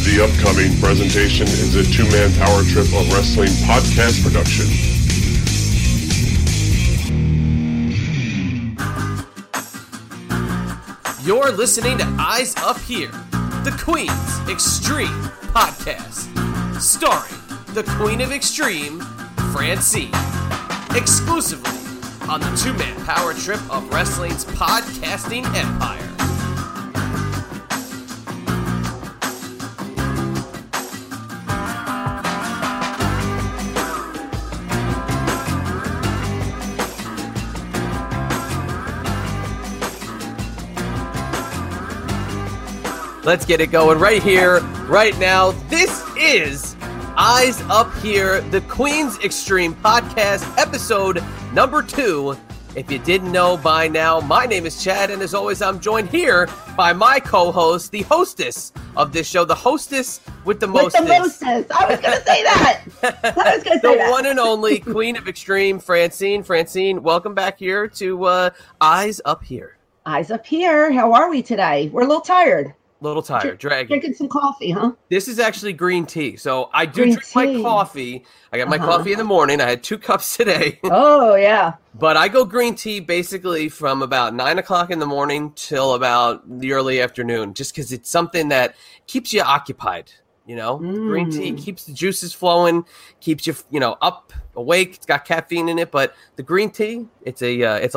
The upcoming presentation is a two-man power trip of wrestling podcast production. You're listening to Eyes Up Here, the Queen's Extreme Podcast, starring the Queen of Extreme, Francine, exclusively on the two-man power trip of wrestling's podcasting empire. Let's get it going right here, right now. This is Eyes Up Here, the Queen's Extreme Podcast, episode number 2. If you didn't know by now, my name is Chad, and as always, I'm joined here by my co-host, the hostess of this show, the hostess with the mostest. I was going to say that. The one and only Queen of Extreme, Francine. Francine, welcome back here to Eyes Up Here. Eyes Up Here. How are we today? We're a little tired. Dragging. Drinking some coffee, huh? This is actually green tea. So I do drink my coffee. I got my coffee in the morning. I had 2 cups today. Oh, yeah. But I go green tea basically from about 9 o'clock in the morning till about the early afternoon, just because it's something that keeps you occupied, you know? Green tea keeps the juices flowing, keeps you, you know, up, awake. It's got caffeine in it. But the green tea, it's a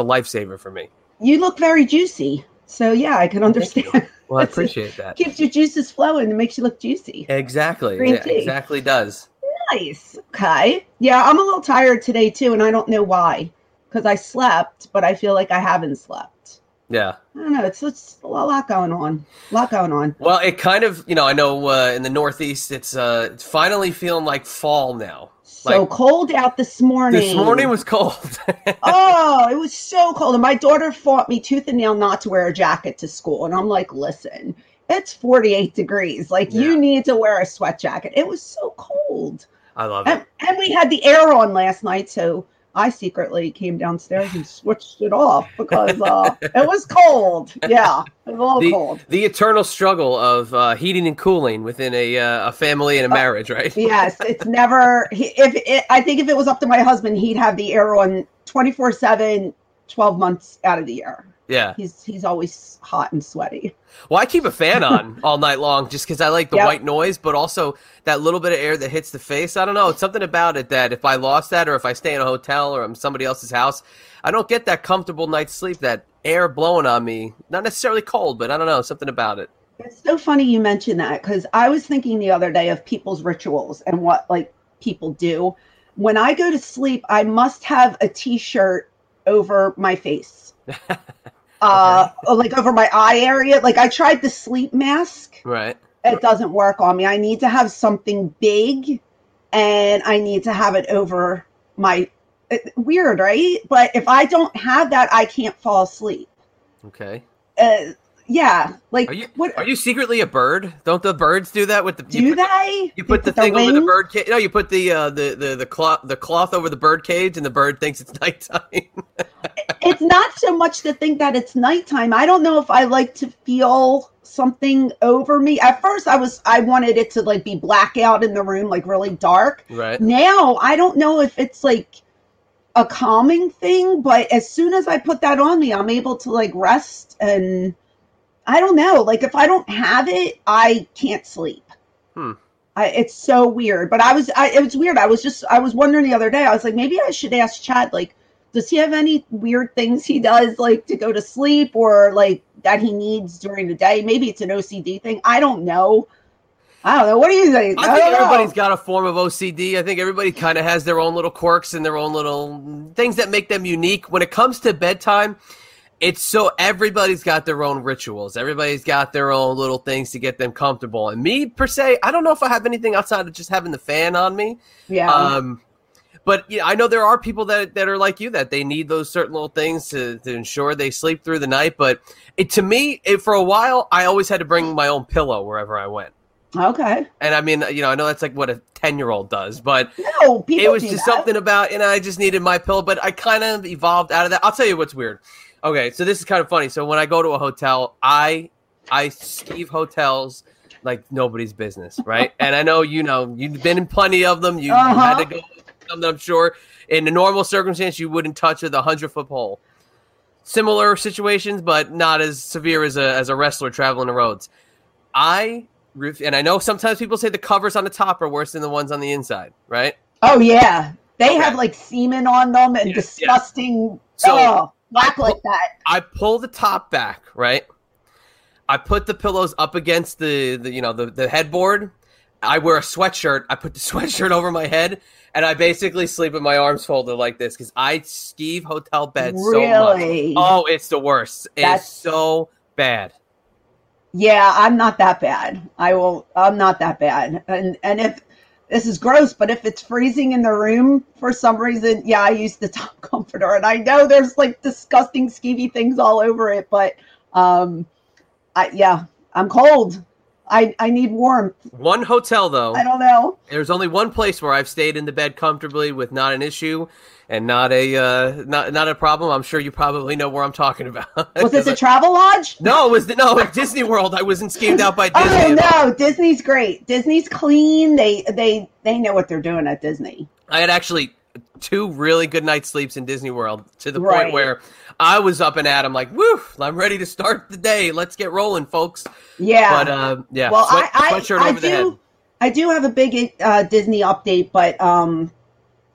lifesaver for me. You look very juicy. So, yeah, I can understand. Well, I appreciate that. Keeps your juices flowing and makes you look juicy. Exactly. Green tea. Exactly does. Nice. Okay. Yeah, I'm a little tired today, too, and I don't know why. Because I slept, but I feel like I haven't slept. Yeah. I don't know. It's a lot going on. Well, it kind of, you know, I know in the Northeast, it's finally feeling like fall now. So like, cold out this morning. This morning was cold. Oh, it was so cold. And my daughter fought me tooth and nail not to wear a jacket to school. And I'm like, listen, it's 48 degrees. Like, you need to wear a sweat jacket. It was so cold. I love it. And we had the air on last night, so I secretly came downstairs and switched it off because it was cold. Yeah, it was all cold. The eternal struggle of heating and cooling within a family and a marriage, right? Yes, it's never. I think if it was up to my husband, he'd have the air on 24/7, 12 months out of the year. Yeah, he's always hot and sweaty. Well, I keep a fan on all night long just because I like the white noise, but also that little bit of air that hits the face. I don't know, it's something about it that if I lost that, or if I stay in a hotel or I'm somebody else's house, I don't get that comfortable night's sleep. That air blowing on me, not necessarily cold, but I don't know, something about it. It's so funny you mentioned that because I was thinking the other day of people's rituals and what like people do. When I go to sleep, I must have a t-shirt over my face. Like over my eye area. Like I tried the sleep mask. Right. It doesn't work on me. I need to have something big and I need to have it over my weird, right? But if I don't have that, I can't fall asleep. Okay. Yeah. Like are you secretly a bird? Don't the birds do that with the You put the thing over the bird cage. No, you put the cloth over the bird cage and the bird thinks it's nighttime. It's not so much to think that it's nighttime. I don't know if I like to feel something over me. At first I wanted it to like be blackout in the room, like really dark. Right. Now I don't know if it's like a calming thing, but as soon as I put that on me, I'm able to like rest, and I don't know. Like if I don't have it, I can't sleep. It's so weird. But it was weird. I was wondering the other day, I was like, maybe I should ask Chad, like, does he have any weird things he does like to go to sleep or like that he needs during the day? Maybe it's an OCD thing. I don't know. What do you think? I think everybody's got a form of OCD. I think everybody kind of has their own little quirks and their own little things that make them unique. When it comes to bedtime, it's so everybody's got their own rituals. Everybody's got their own little things to get them comfortable. And me, per se, I don't know if I have anything outside of just having the fan on me. Yeah. But you know, I know there are people that are like you, that they need those certain little things to ensure they sleep through the night. But for a while, I always had to bring my own pillow wherever I went. Okay. And I mean, you know, I know that's like what a 10-year-old does, but no, it was just something about, and I just needed my pillow. But I kind of evolved out of that. I'll tell you what's weird. Okay, so this is kind of funny. So when I go to a hotel, I skeeve hotels like nobody's business, right? And I know, you know, you've been in plenty of them. You had to go with something, I'm sure. In a normal circumstance, you wouldn't touch with a 100-foot pole. Similar situations, but not as severe as a wrestler traveling the roads. And I know sometimes people say the covers on the top are worse than the ones on the inside, right? Oh, yeah. They have, like, semen on them and disgusting whack like that. I pull the top back, right? I put the pillows up against the headboard. I wear a sweatshirt. I put the sweatshirt over my head, and I basically sleep with my arms folded like this because I skeeve hotel beds so much. Oh, it's the worst. It's so bad. Yeah, I'm not that bad. I'm not that bad. And if this is gross, but if it's freezing in the room for some reason, yeah, I use the top comforter. And I know there's like disgusting skeevy things all over it, but I'm cold. I need warmth. One hotel though. I don't know. There's only one place where I've stayed in the bed comfortably with not an issue and not a problem. I'm sure you probably know where I'm talking about. Was this a travel lodge? No, it was Disney World. I wasn't schemed out by Disney. Oh, no, Disney's great. Disney's clean. They know what they're doing at Disney. I had actually 2 really good night sleeps in Disney World to the point where I was up and at 'em like, woo, I'm ready to start the day. Let's get rolling, folks. Yeah. But, yeah. Well, I do have a big Disney update, but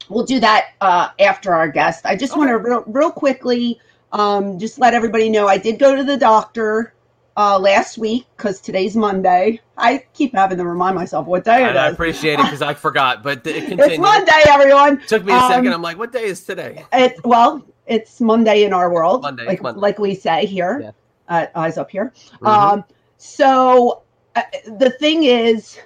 we'll do that after our guest. I just want to real quickly just let everybody know I did go to the doctor last week because today's Monday. I keep having to remind myself what day it is. I appreciate it because I forgot, but it's Monday, everyone. Took me a second. I'm like, what day is today? It's Monday in our world, like we say here at Eyes Up Here. Mm-hmm. So the thing is,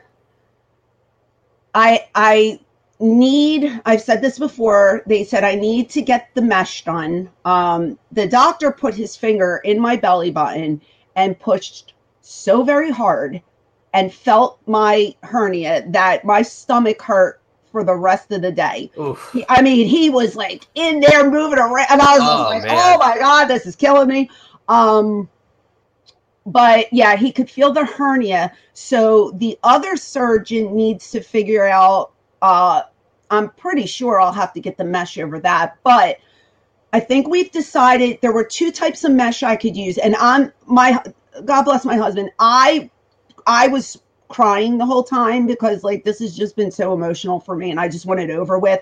I need, I've said this before, they said I need to get the mesh done. The doctor put his finger in my belly button and pushed so very hard and felt my hernia that my stomach hurt for the rest of the day. He was like in there moving around and I was like, man. Oh my God, this is killing me. But yeah, he could feel the hernia. So the other surgeon needs to figure out, I'm pretty sure I'll have to get the mesh over that. But I think we've decided there were 2 types of mesh I could use. And God bless my husband. I was crying the whole time because like this has just been so emotional for me and I just want it over with,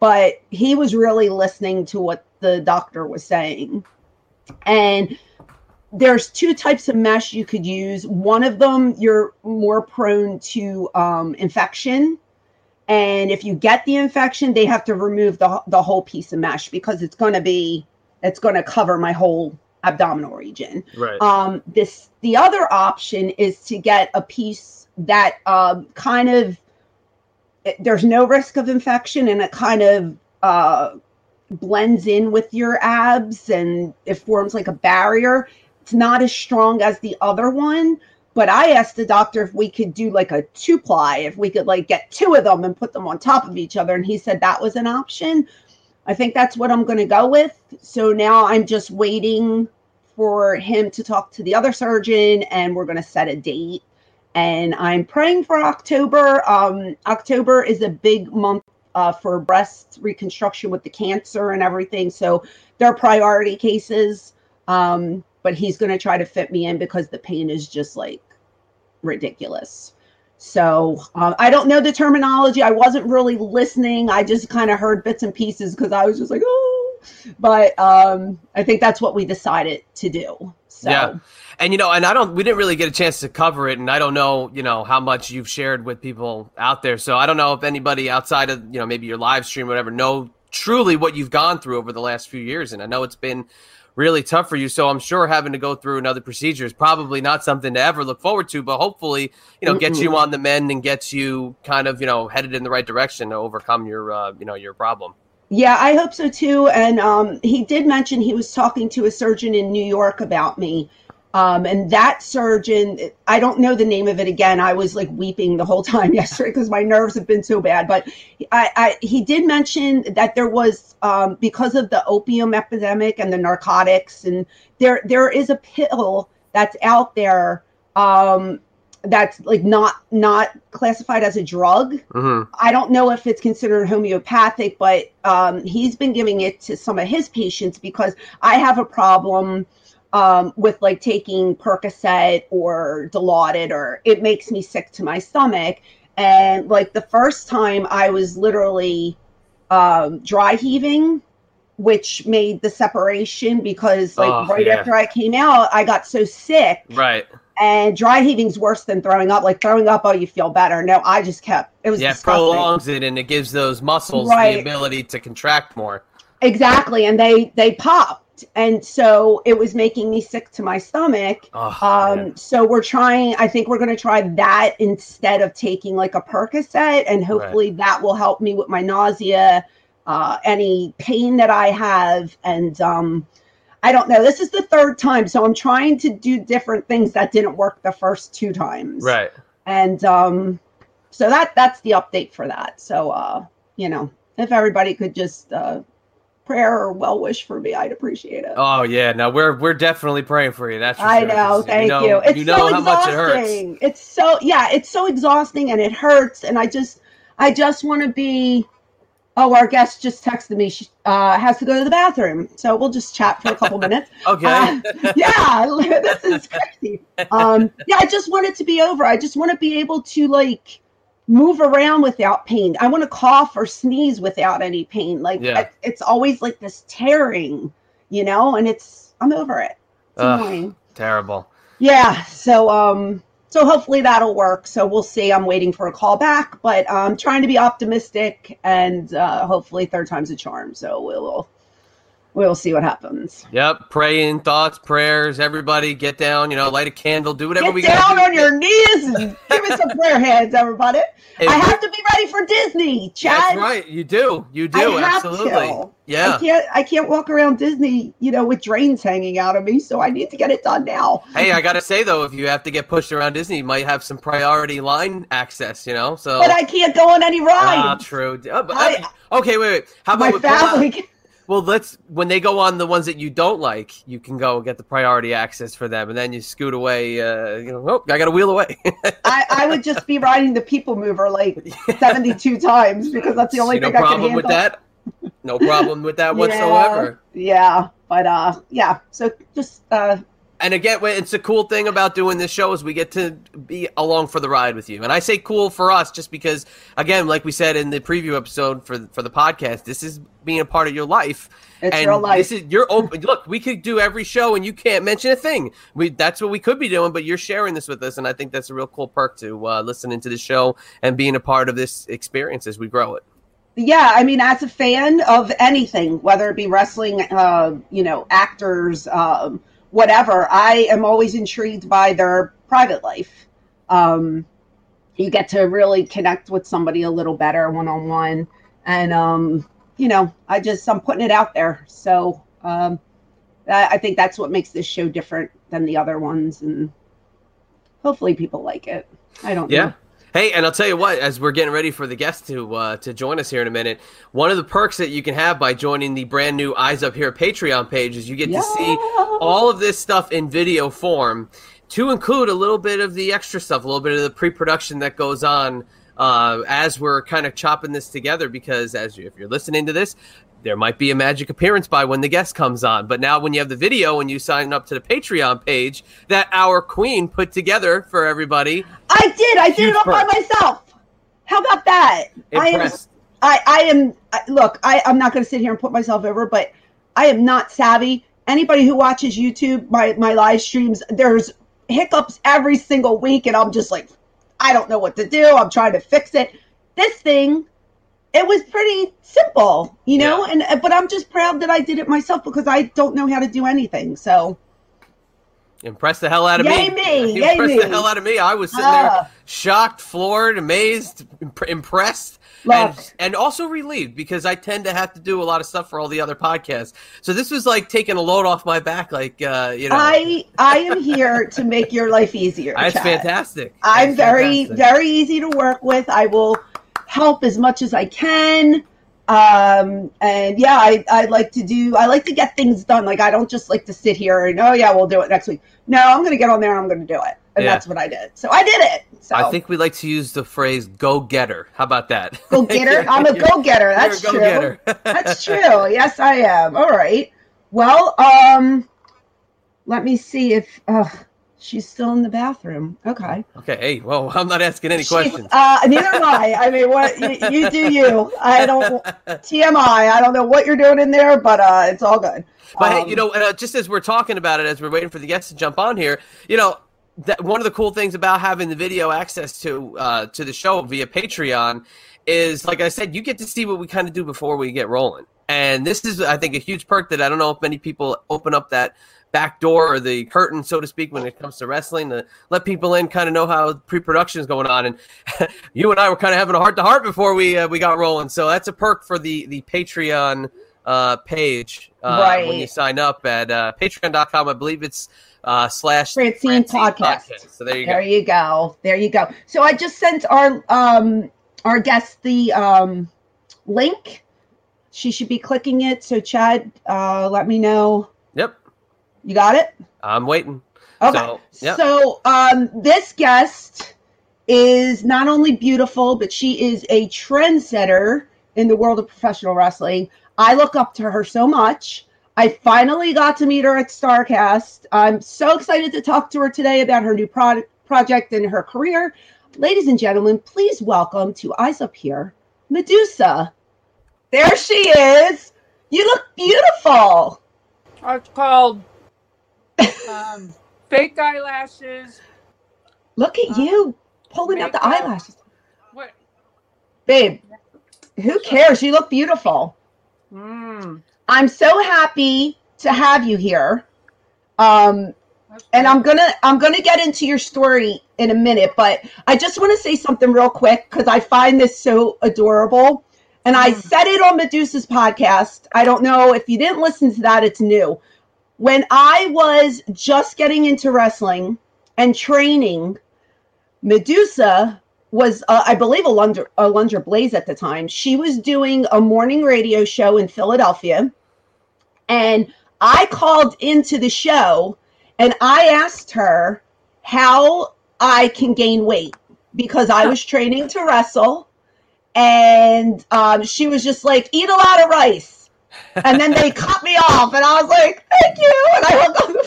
but he was really listening to what the doctor was saying. And there's 2 types of mesh you could use. One of them, you're more prone to infection, and if you get the infection, they have to remove the whole piece of mesh because it's going to cover my whole abdominal region. Right. The other option is to get a piece that there's no risk of infection and it kind of blends in with your abs and it forms like a barrier. It's not as strong as the other one, but I asked the doctor if we could do like a 2-ply, if we could like get 2 of them and put them on top of each other. And he said that was an option. I think that's what I'm going to go with. So now I'm just waiting for him to talk to the other surgeon and we're going to set a date. And I'm praying for October. October is a big month for breast reconstruction with the cancer and everything. So they're priority cases. But he's going to try to fit me in because the pain is just like ridiculous. So I don't know the terminology. I wasn't really listening. I just kind of heard bits and pieces because I was just like, oh, but I think that's what we decided to do. So. Yeah. And, we didn't really get a chance to cover it. And I don't know, how much you've shared with people out there. So I don't know if anybody outside of, maybe your live stream or whatever, know truly what you've gone through over the last few years. And I know it's been really tough for you. So I'm sure having to go through another procedure is probably not something to ever look forward to, but hopefully, gets you on the mend and gets you kind of, headed in the right direction to overcome your problem. Yeah, I hope so too. And he did mention he was talking to a surgeon in New York about me. And that surgeon, I don't know the name of it again. I was like weeping the whole time yesterday because my nerves have been so bad, but he did mention that there was, because of the opium epidemic and the narcotics, and there is a pill that's out there that's like not classified as a drug. Mm-hmm. I don't know if it's considered homeopathic, but he's been giving it to some of his patients because I have a problem with like taking Percocet or Dilaudid, or it makes me sick to my stomach. And like the first time I was literally dry heaving, which made the separation because like after I came out, I got so sick. Right. And dry heaving's worse than throwing up. Like throwing up, oh, you feel better. No, I just kept, it was disgusting. Yeah, prolongs it and it gives those muscles the ability to contract more. Exactly. And they popped. And so it was making me sick to my stomach. So we're trying, I think we're going to try that instead of taking like a Percocet. And hopefully that will help me with my nausea, any pain that I have. And I don't know. This is the third time, so I'm trying to do different things that didn't work the first two times. Right. And so that's the update for that. So, you know, if everybody could just prayer or well wish for me, I'd appreciate it. Oh, yeah. No, we're definitely praying for you. That's for I sure. know. Thank you. Know, it's you know so how exhausting. Much it hurts. It's so, yeah, it's so exhausting and it hurts. And I just want to be... Oh, our guest just texted me. She has to go to the bathroom. So we'll just chat for a couple minutes. Okay. Yeah, this is crazy. Yeah, I just want it to be over. I just want to be able to, like, move around without pain. I want to cough or sneeze without any pain. Like, it's always, like, this tearing, you know? And I'm over it. It's annoying. Terrible. Yeah, so... So hopefully that'll work. So we'll see. I'm waiting for a call back, but I'm trying to be optimistic and hopefully third time's a charm. So we'll see what happens. Yep. Praying, thoughts, prayers, everybody get down, you know, light a candle, do whatever we got. Get down on your knees and give us some prayer hands, everybody. I have to be ready for Disney, Chad. That's right. You do. Absolutely. To. Yeah. I can't walk around Disney, you know, with drains hanging out of me, so I need to get it done now. Hey, I got to say, though, if you have to get pushed around Disney, you might have some priority line access, you know? So. But I can't go on any rides. Ah, true. Oh, but, okay, wait. How about my family? Well, when they go on the ones that you don't like, you can go and get the priority access for them, and then you scoot away. You know, I got to wheel away. I would just be riding the People Mover like 72 times because that's the only thing I can handle. No problem with that whatsoever. Yeah, but so just. And again, it's a cool thing about doing this show is we get to be along for the ride with you. And I say cool for us just because, again, like we said in the preview episode for the podcast, this is being a part of your life. It's and your life. This is your open. Look, we could do every show and you can't mention a thing. That's what we could be doing, but you're sharing this with us. And I think that's a real cool perk to listening to the show and being a part of this experience as we grow it. Yeah, I mean, as a fan of anything, whether it be wrestling, you know, actors, whatever, I am always intrigued by their private life. You get to really connect with somebody a little better one-on-one. And, you know, I'm putting it out there. So I think that's what makes this show different than the other ones. And hopefully people like it. I don't know. Hey, and I'll tell you what, as we're getting ready for the guest to join us here in a minute, one of the perks that you can have by joining the brand new Eyes Up Here Patreon page is you get to see all of this stuff in video form, to include a little bit of the extra stuff, a little bit of the pre-production that goes on as we're kind of chopping this together, because if you're listening to this, there might be a magic appearance by when the guest comes on. But now when you have the video and you sign up to the Patreon page that our queen put together for everybody. I did it all by myself. How about that? Impressed. I'm not going to sit here and put myself over, but I am not savvy. Anybody who watches YouTube, my live streams, there's hiccups every single week. And I'm just like, I don't know what to do. I'm trying to fix it. This thing, it was pretty simple, you know, but I'm just proud that I did it myself because I don't know how to do anything. So impressed the hell out of me. Impressed the hell out of me. I was sitting there shocked, floored, amazed, impressed, and also relieved because I tend to have to do a lot of stuff for all the other podcasts. So this was like taking a load off my back. Like, you know, I am here to make your life easier. That's Chad. Fantastic. I'm very, very easy to work with. I will help as much as I can. And yeah, I like to get things done. Like, I don't just like to sit here and, oh yeah, we'll do it next week. No, I'm going to get on there and I'm going to do it. And yeah, that's what I did. So I did it. So I think we like to use the phrase go getter. How about that? Go getter. I'm a go getter. That's true. Go-getter. That's true. Yes, I am. All right. Well, let me see if, she's still in the bathroom. Okay. Okay. Hey, well, I'm not asking any questions. Neither am I. I mean, what you do you. I don't, TMI. I don't know what you're doing in there, but it's all good. But hey, you know, just as we're talking about it, as we're waiting for the guests to jump on here, you know, that one of the cool things about having the video access to the show via Patreon is, like I said, you get to see what we kind of do before we get rolling. And this is, I think, a huge perk that I don't know if many people open up that back door or the curtain, so to speak, when it comes to wrestling, to let people in, kind of know how pre-production is going on. And you and I were kind of having a heart-to-heart before we got rolling. So that's a perk for the Patreon page when you sign up at patreon.com. I believe it's /Francine Podcast. So there you go. So I just sent our guest the link. She should be clicking it. So Chad, let me know. Yep. You got it? I'm waiting. Okay. So this guest is not only beautiful, but she is a trendsetter in the world of professional wrestling. I look up to her so much. I finally got to meet her at StarCast. I'm so excited to talk to her today about her new project and her career. Ladies and gentlemen, please welcome to Eyes Up Here, Madusa. There she is. You look beautiful. It's called fake eyelashes. Look at you pulling out the eyelashes. What? Babe, who cares? You look beautiful. I'm so happy to have you here. And I'm gonna get into your story in a minute, but I just want to say something real quick because I find this so adorable. And I said it on Madusa's podcast. I don't know if you didn't listen to that. It's new. When I was just getting into wrestling and training, Madusa was, I believe, Alundra Blaze at the time. She was doing a morning radio show in Philadelphia. And I called into the show and I asked her how I can gain weight because I was training to wrestle. And she was just like, eat a lot of rice. And then they cut me off. And I was like, thank you. And I hung up the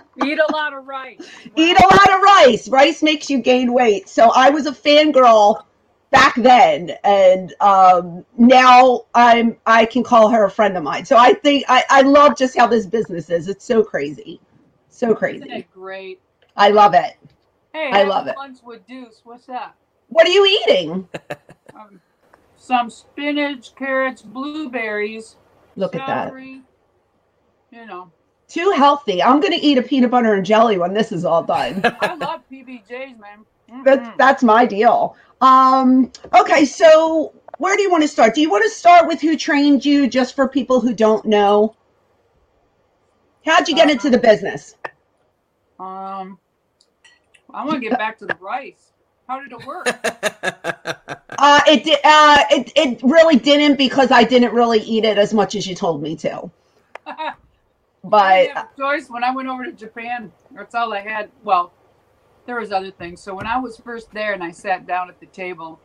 phone. Eat a lot of rice. Wow. Eat a lot of rice. Rice makes you gain weight. So I was a fangirl back then. And now I can call her a friend of mine. So I think I love just how this business is. It's so crazy. So crazy. Isn't it great? I love it. Hey, I love it. Lunch with Deuce. What's up? What are you eating? Some spinach, carrots, blueberries. Look celery, at that. You know. Too healthy. I'm going to eat a peanut butter and jelly when this is all done. I love PBJs, man. Mm-hmm. That's my deal. Okay, so where do you want to start? Do you want to start with who trained you, just for people who don't know? How'd you get into the business? I want to get back to the rice. How did it work? It really didn't, because I didn't really eat it as much as you told me to. But I didn't have a choice. When I went over to Japan, that's all I had. Well, there was other things. So when I was first there and I sat down at the table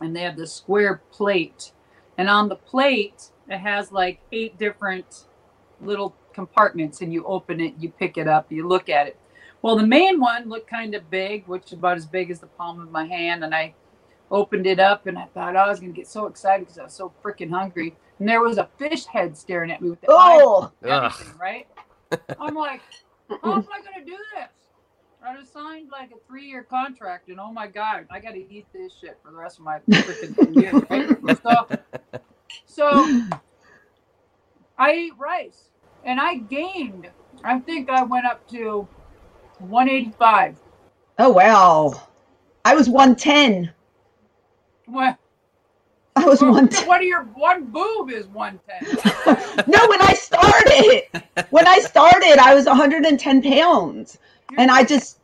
and they had this square plate, and on the plate it has like 8 different little compartments, and you open it, you pick it up, you look at it. Well, the main one looked kind of big, which is about as big as the palm of my hand. And I opened it up and I thought, oh, I was going to get so excited because I was so freaking hungry. And there was a fish head staring at me with the eyes and everything, right? I'm like, how am I going to do this? I just signed like a 3-year contract, and oh my God, I got to eat this shit for the rest of my freaking year. Right? So I ate rice and I gained, I think I went up to 185. Oh wow! I was 110. What? I was 110. What are your one boob is 110? No, when I started, I was 110 pounds, and I the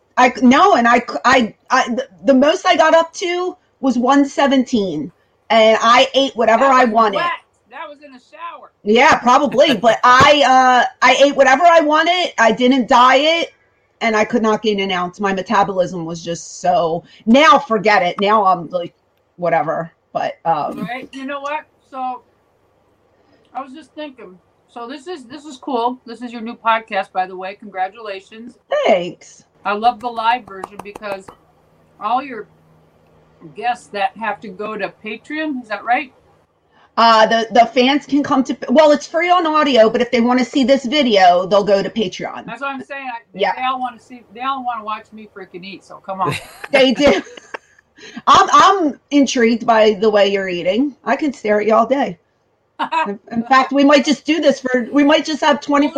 most I got up to was 117, and I ate whatever I wanted. Wet. That was in the shower. Yeah, probably. But I ate whatever I wanted. I didn't diet, and I could not gain an ounce. My metabolism was just so. Now forget it. Now I'm like whatever. But all right. You know what? So I was just thinking. So this is cool. This is your new podcast, by the way. Congratulations. Thanks. I love the live version because all your guests that have to go to Patreon, is that right? The fans can come to, well, it's free on audio, but if they want to see this video, they'll go to Patreon. That's what I'm saying. They all want to see, they all want to watch me freaking eat, so come on. They do. I'm intrigued by the way you're eating. I can stare at you all day. In fact, we might just do this we might just have 24/7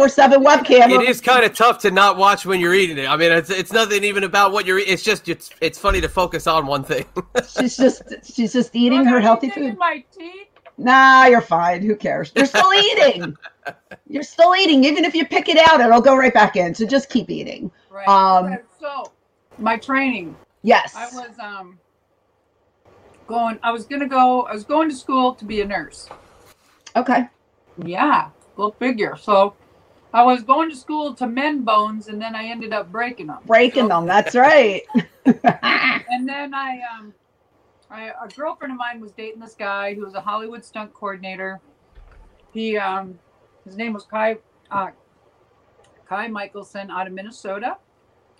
webcam. It is kind of tough to not watch when you're eating it. I mean, it's nothing even about what you're eating. It's just, it's funny to focus on one thing. She's just eating her healthy food. My teeth? Nah, you're fine. Who cares? You're still eating. You're still eating. Even if you pick it out, it'll go right back in. So just keep eating. Right. So my training. Yes. I was I was going to school to be a nurse. Okay. Yeah, go figure. So I was going to school to mend bones, and then I ended up breaking them. That's right. And then a girlfriend of mine was dating this guy who was a Hollywood stunt coordinator. He, his name was Kai Michelson out of Minnesota,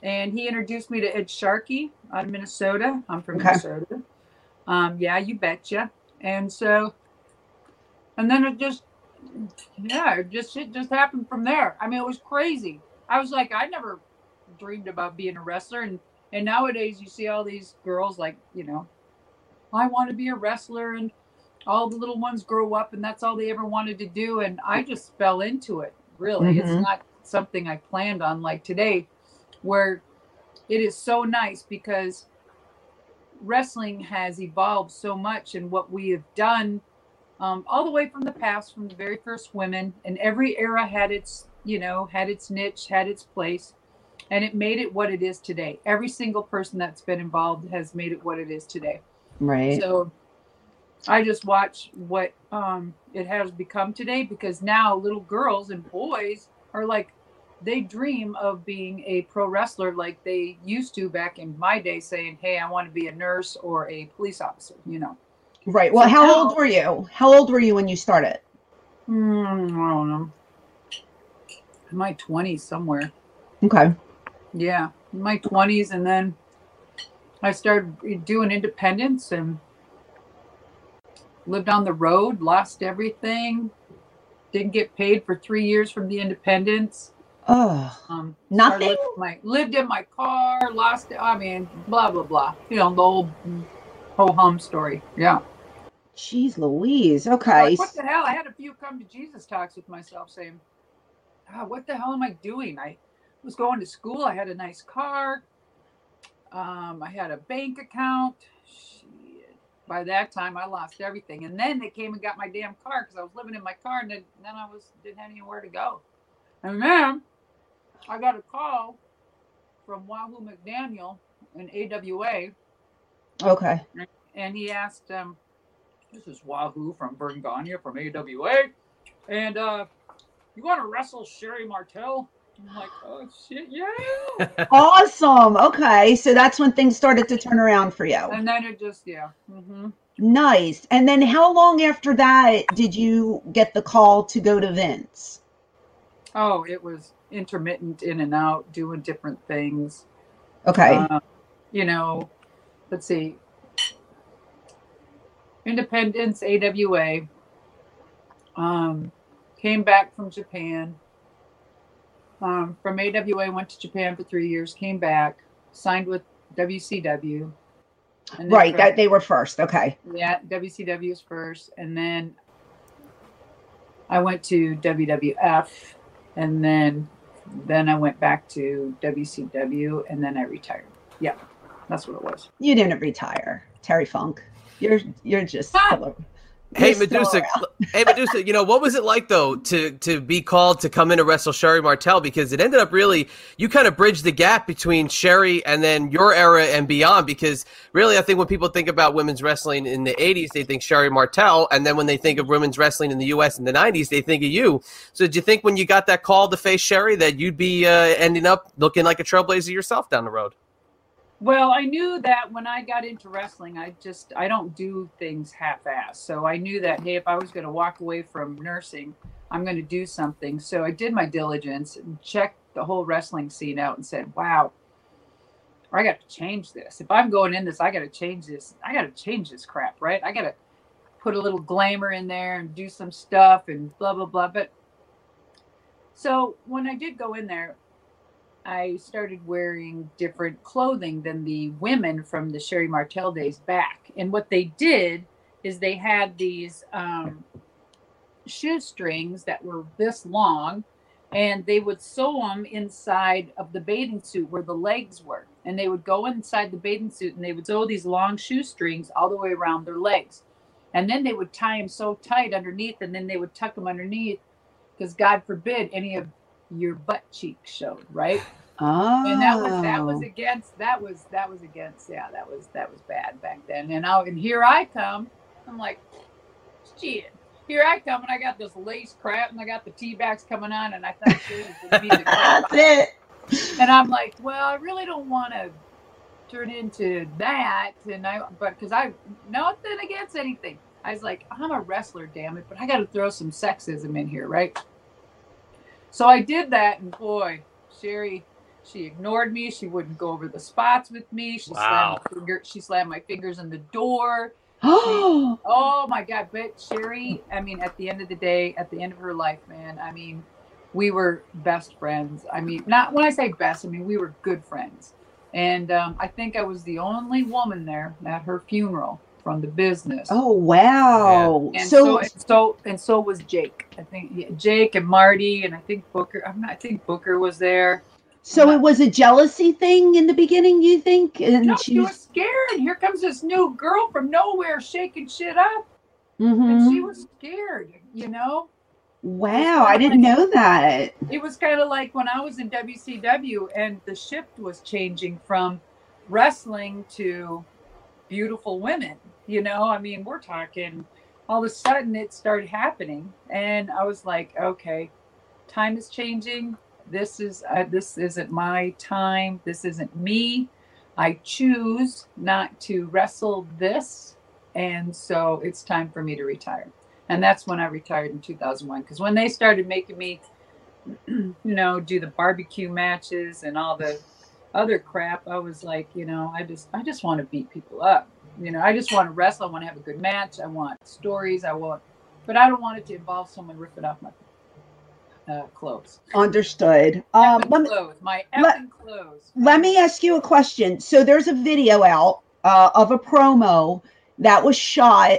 and he introduced me to Ed Sharkey out of Minnesota. I'm from Minnesota. Yeah, you betcha. And so. And then it just happened from there. I mean, it was crazy. I was like, I never dreamed about being a wrestler. And nowadays you see all these girls like, you know, I want to be a wrestler, and all the little ones grow up and that's all they ever wanted to do. And I just fell into it, really. Mm-hmm. It's not something I planned on, like today, where it is so nice because wrestling has evolved so much in what we have done. All the way from the past, from the very first women, and every era had its, you know, had its niche, had its place, and it made it what it is today. Every single person that's been involved has made it what it is today. Right. So I just watch what it has become today, because now little girls and boys are like, they dream of being a pro wrestler like they used to back in my day, saying, hey, I want to be a nurse or a police officer, you know. Right. Well, how old were you? How old were you when you started? I don't know. In my 20s somewhere. Okay. Yeah, in my 20s, and then I started doing independence and lived on the road, lost everything, didn't get paid for 3 years from the independence. Oh, nothing? Lived in my car, lost it. I mean, blah, blah, blah. You know, the old ho-hum story. Yeah. Jeez Louise. Okay. Like, what the hell? I had a few come to Jesus talks with myself saying, God, what the hell am I doing? I was going to school. I had a nice car. I had a bank account. Shit. By that time, I lost everything. And then they came and got my damn car because I was living in my car, and then I didn't have anywhere to go. And then I got a call from Wahoo McDaniel and AWA. Okay. And he asked, this is Wahoo from Bergania from AWA. And you want to wrestle Sherri Martel? I'm like, oh, shit, yeah. Awesome. Okay. So that's when things started to turn around for you. And then it just, yeah. Mm-hmm. Nice. And then how long after that did you get the call to go to Vince? Oh, it was intermittent, in and out, doing different things. Okay. You know. Let's see. Independence, AWA. Came back from Japan. From AWA, went to Japan for 3 years, came back, signed with WCW. And right, that they were first. Okay. Yeah, WCW is first. And then I went to WWF. And then I went back to WCW. And then I retired. Yeah. That's what it was. You didn't retire, Terry Funk. You're just Hey, Madusa. Hey, Madusa. You know, what was it like though to be called to come in and wrestle Sherri Martel? Because it ended up really, you kind of bridged the gap between Sherri and then your era and beyond. Because really, I think when people think about women's wrestling in the '80s, they think Sherri Martel, and then when they think of women's wrestling in the U.S. in the '90s, they think of you. So, did you think when you got that call to face Sherri that you'd be ending up looking like a trailblazer yourself down the road? Well, I knew that when I got into wrestling, I don't do things half-assed. So I knew that, hey, if I was going to walk away from nursing, I'm going to do something. So I did my diligence and checked the whole wrestling scene out and said, wow, I got to change this. If I'm going in this, I got to change this. I got to change this crap, right? I got to put a little glamour in there and do some stuff and blah, blah, blah. But so when I did go in there, I started wearing different clothing than the women from the Sherri Martel days back. And what they did is they had these shoestrings that were this long, and they would sew them inside of the bathing suit where the legs were. And they would go inside the bathing suit, and they would sew these long shoestrings all the way around their legs. And then they would tie them so tight underneath, and then they would tuck them underneath because God forbid any of your butt cheek showed, right? Oh. And that was bad back then. And here I come. I'm like, shit. Here I come, and I got this lace crap, and I got the tea bags coming on, and I thought it was gonna be the crap. That's it. And I'm like, well, I really don't want to turn into that, nothing against anything. I was like, I'm a wrestler, damn it, but I got to throw some sexism in here, right? So I did that, and boy, Sherri, she ignored me. She wouldn't go over the spots with me. She slammed my fingers in the door. Oh, my God. But Sherri, I mean, at the end of the day, at the end of her life, man, I mean, we were best friends. I mean, not when I say best, I mean, we were good friends. And I think I was the only woman there at her funeral from the business. Oh, wow. Yeah. And so was Jake. I think Jake and Marty, and I think Booker. I think Booker was there. So it was a jealousy thing in the beginning, you think? And no, she was scared. Here comes this new girl from nowhere shaking shit up. Mm-hmm. And she was scared, you know? Wow, I didn't know that. It was kind of like when I was in WCW and the shift was changing from wrestling to beautiful women. You know, I mean, we're talking all of a sudden it started happening. And I was like, okay, time is changing. This isn't my time. This isn't me. I choose not to wrestle this. And so it's time for me to retire. And that's when I retired in 2001. Because when they started making me, you know, do the barbecue matches and all the other crap, I was like, you know, I just want to beat people up. You know, I just want to wrestle. I want to have a good match. I want stories. But I don't want it to involve someone ripping off my clothes. Understood. My clothes. Let me ask you a question. So there's a video out of a promo that was shot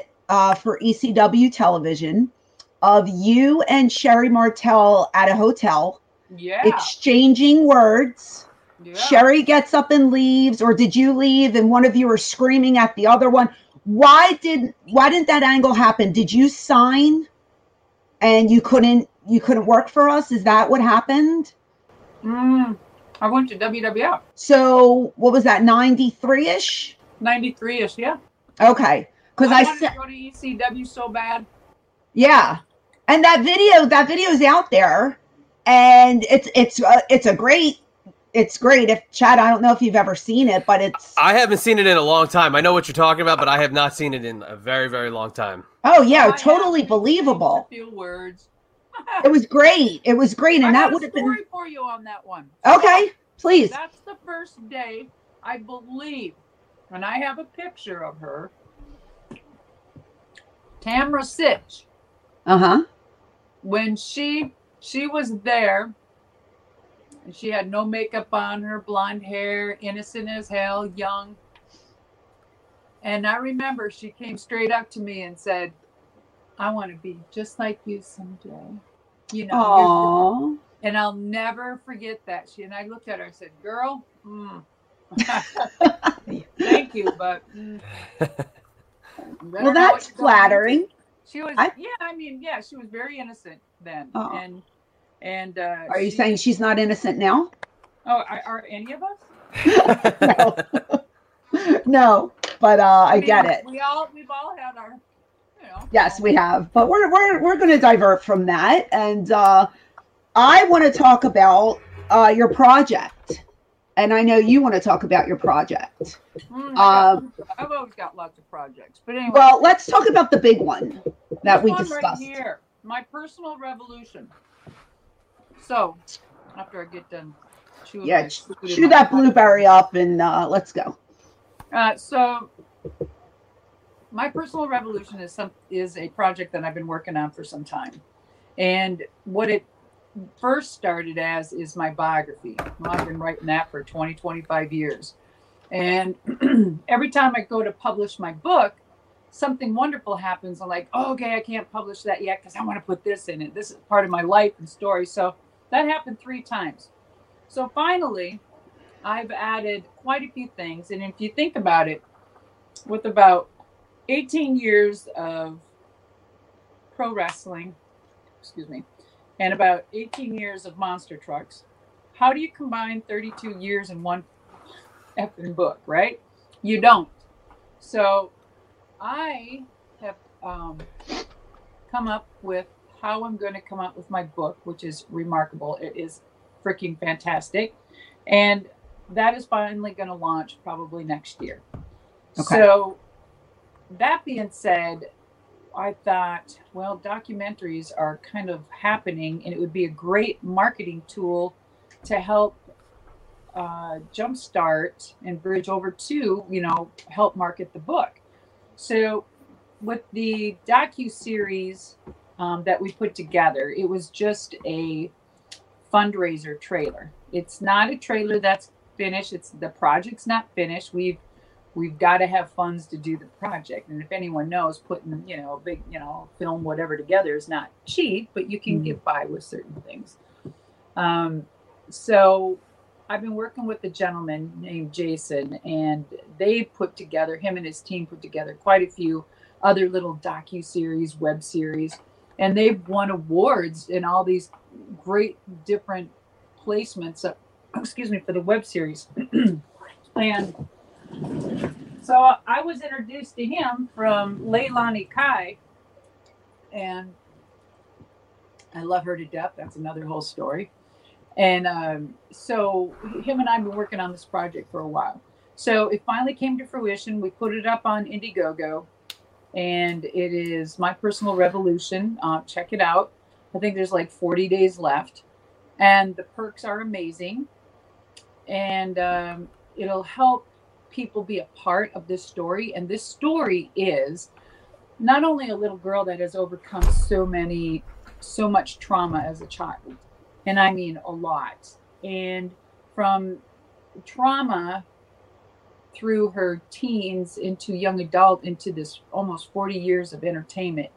for ECW television of you and Sherri Martel at a hotel, exchanging words. Yeah. Sherri gets up and leaves, or did you leave and one of you were screaming at the other one? Why didn't that angle happen? Did you sign and you couldn't work for us? Is that what happened? I went to WWF. So what was that, 93-ish? 93-ish, yeah. Okay. Because I wanted to go to ECW so bad. Yeah. And that video's out there, and it's great. If Chad, I don't know if you've ever seen it, but I haven't seen it in a long time. I know what you're talking about, but I have not seen it in a very, very long time. Oh yeah, totally believable. A few words. It was great. It was great, and that would have been. I have a story for you on that one. Okay, please. That's the first day, I believe, and I have a picture of her. Tamra Sitch. Uh huh. When she was there. And she had no makeup on, her blonde hair, innocent as hell, young. And I remember she came straight up to me and said, I want to be just like you someday. You know. Aww. And I'll never forget that. I looked at her and said, girl, thank you, but. Well, that's flattering. She was, she was very innocent then. Oh. And are you saying she's not innocent now? Oh, are any of us? No, but I get it. We've all had our, Yes, we have, but we're going to divert from that, and I want to talk about your project, and I know you want to talk about your project. I've always got lots of projects, but anyway. Well, let's talk about the big one that we discussed. Right here, My Personal Revolution. So, after I get done chewing, chew that blueberry up, and let's go. So, My Personal Revolution is a project that I've been working on for some time. And what it first started as is my biography. I've been writing that for 20, 25 years. And every time I go to publish my book, something wonderful happens. I'm like, oh, okay, I can't publish that yet because I want to put this in it. This is part of my life and story. So that happened 3 times. So finally, I've added quite a few things. And if you think about it, with about 18 years of pro wrestling, and about 18 years of monster trucks. How do you combine 32 years in one effing book, right? You don't. So I have come up with how I'm going to come up with my book, which is remarkable. It is freaking fantastic. And that is finally going to launch probably next year. Okay. So that being said, I thought, well, documentaries are kind of happening, and it would be a great marketing tool to help jumpstart and bridge over to, help market the book. So with the docuseries that we put together, it was just a fundraiser trailer. It's not a trailer that's finished. The project's not finished. We've got to have funds to do the project. And if anyone knows, putting, a big, film, whatever together is not cheap, but you can get by with certain things. So I've been working with a gentleman named Jason, and him and his team put together quite a few other little docuseries, web series, and they've won awards in all these great different placements, for the web series. And so I was introduced to him from Leilani Kai, and I love her to death. That's another whole story. And so him and I have been working on this project for a while. So it finally came to fruition. We put it up on Indiegogo, and it is My Personal Revolution. Check it out. I think there's 40 days left, and the perks are amazing. And it'll help people be a part of this story. And this story is not only a little girl that has overcome so much trauma as a child, and I mean a lot, and from trauma through her teens into young adult into this almost 40 years of entertainment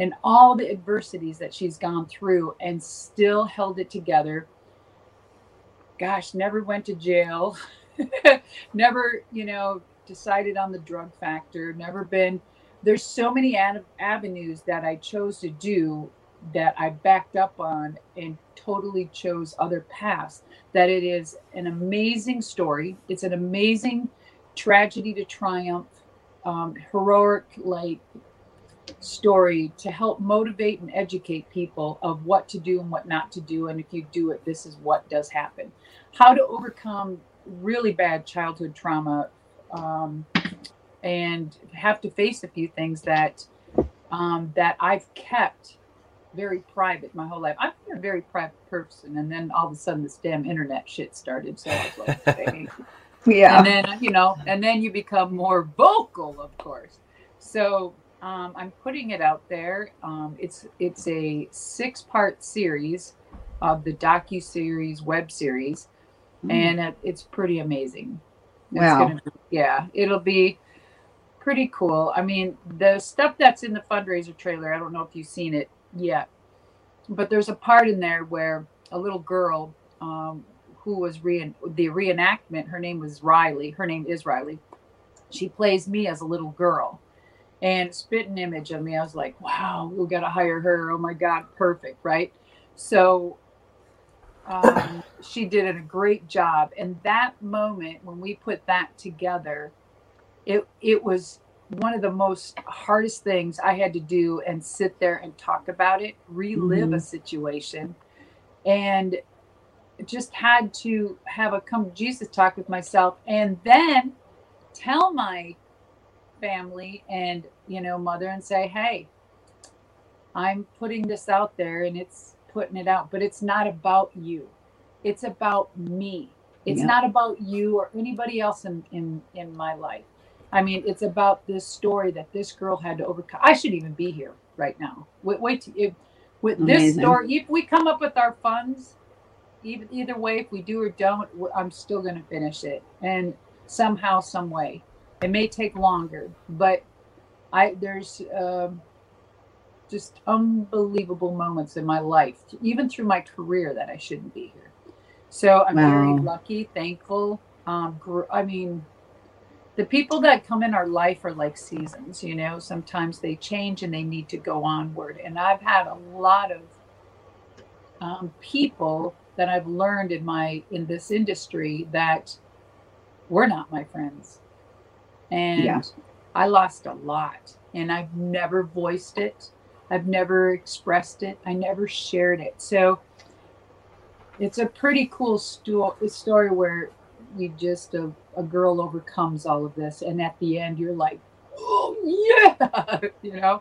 and all the adversities that she's gone through and still held it together. Gosh, never went to jail. Never, decided on the drug factor, never been. There's so many avenues that I chose to do that I backed up on and totally chose other paths, that it is an amazing story. It's an amazing tragedy to triumph, heroic story to help motivate and educate people of what to do and what not to do. And if you do it, this is what does happen. How to overcome really bad childhood trauma, and have to face a few things that that I've kept very private my whole life. I've been a very private person, and then all of a sudden this damn internet shit started. So I was like, hey. Yeah. And then you become more vocal, of course. So I'm putting it out there. It's a 6-part series of the docuseries web series. And it's pretty amazing. Wow. It'll be pretty cool. I mean, the stuff that's in the fundraiser trailer, I don't know if you've seen it yet, but there's a part in there where a little girl who was the reenactment, her name is Riley. She plays me as a little girl. and spit an image of me. I was like, wow, we got to hire her. Oh my God. Perfect. Right. So she did a great job. And that moment when we put that together, it was one of the most hardest things I had to do, and sit there and talk about it, relive a situation, and just had to have a come to Jesus talk with myself, and then tell my family and, you know, mother, and say, hey, I'm putting this out there, and it's putting it out, but it's not about you. It's about me. It's not about you or anybody else in my life. I mean, it's about this story that this girl had to overcome. I shouldn't even be here right now. Wait, this story, if we come up with our funds, either way, if we do or don't, I'm still going to finish it. And somehow, some way, it may take longer, but there's just unbelievable moments in my life, even through my career, that I shouldn't be here. So I'm very lucky, thankful. The people that come in our life are like seasons, you know, sometimes they change and they need to go onward. And I've had a lot of people that I've learned in this industry that were not my friends. And I lost a lot, and I've never voiced it. I've never expressed it. I never shared it. So it's a pretty cool story where you just, a girl overcomes all of this, and at the end you're like, oh yeah, you know.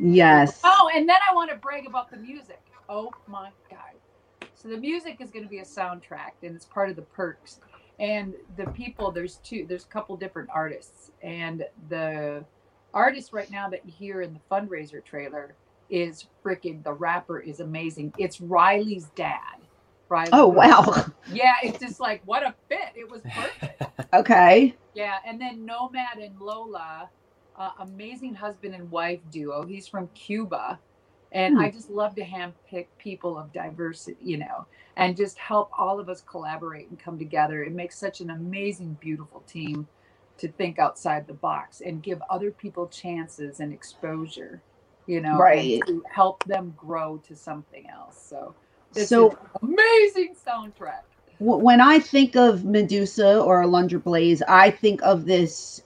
Yes. Oh, and then I want to brag about the music. Oh my God. So the music is going to be a soundtrack, and it's part of the perks. And the people, there's a couple different artists, and the artist right now that you hear in the fundraiser trailer is the rapper is amazing. It's Riley's dad. Riley. Oh, wow. Yeah, it's just like, what a fit. It was perfect. Okay. Yeah, and then Nomad and Lola, amazing husband and wife duo. He's from Cuba. And I just love to handpick people of diversity, you know, and just help all of us collaborate and come together. It makes such an amazing, beautiful team to think outside the box and give other people chances and exposure, you know, right, to help them grow to something else. So This is amazing soundtrack. When I think of Madusa or Alundra Blaze, I think of this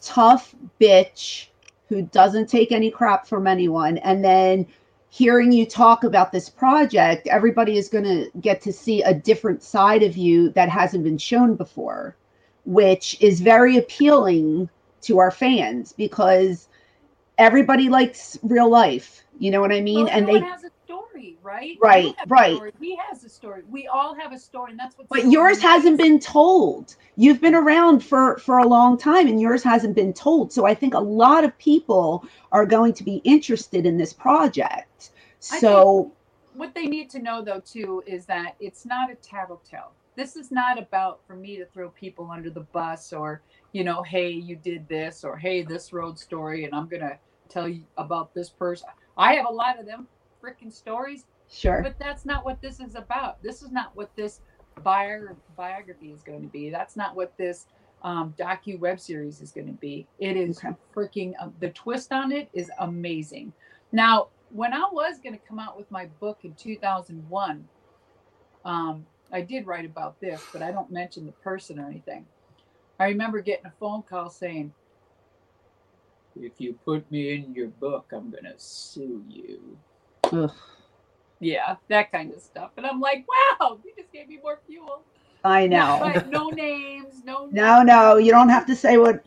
tough bitch who doesn't take any crap from anyone. And then hearing you talk about this project, everybody is going to get to see a different side of you that hasn't been shown before, which is very appealing to our fans, because everybody likes real life. You know what I mean? Well, and they has a story, right? Right, right. He has a story. We all have a story, and that's what. But yours hasn't been told. You've been around for a long time, and yours hasn't been told. So I think a lot of people are going to be interested in this project. So what they need to know, though, too, is that it's not a tattletale. This is not about for me to throw people under the bus, or, you know, hey, you did this, or hey, this road story, and I'm gonna tell you about this person. I have a lot of them freaking stories. Sure. But that's not what this is about. This is not what this biography is going to be. That's not what this docu-web series is going to be. It is freaking, the twist on it is amazing. Now, when I was going to come out with my book in 2001, I did write about this, but I don't mention the person or anything. I remember getting a phone call saying, if you put me in your book, I'm going to sue you. Ugh. Yeah, that kind of stuff. And I'm like, wow, you just gave me more fuel. I know. But no names. No. You don't have to say what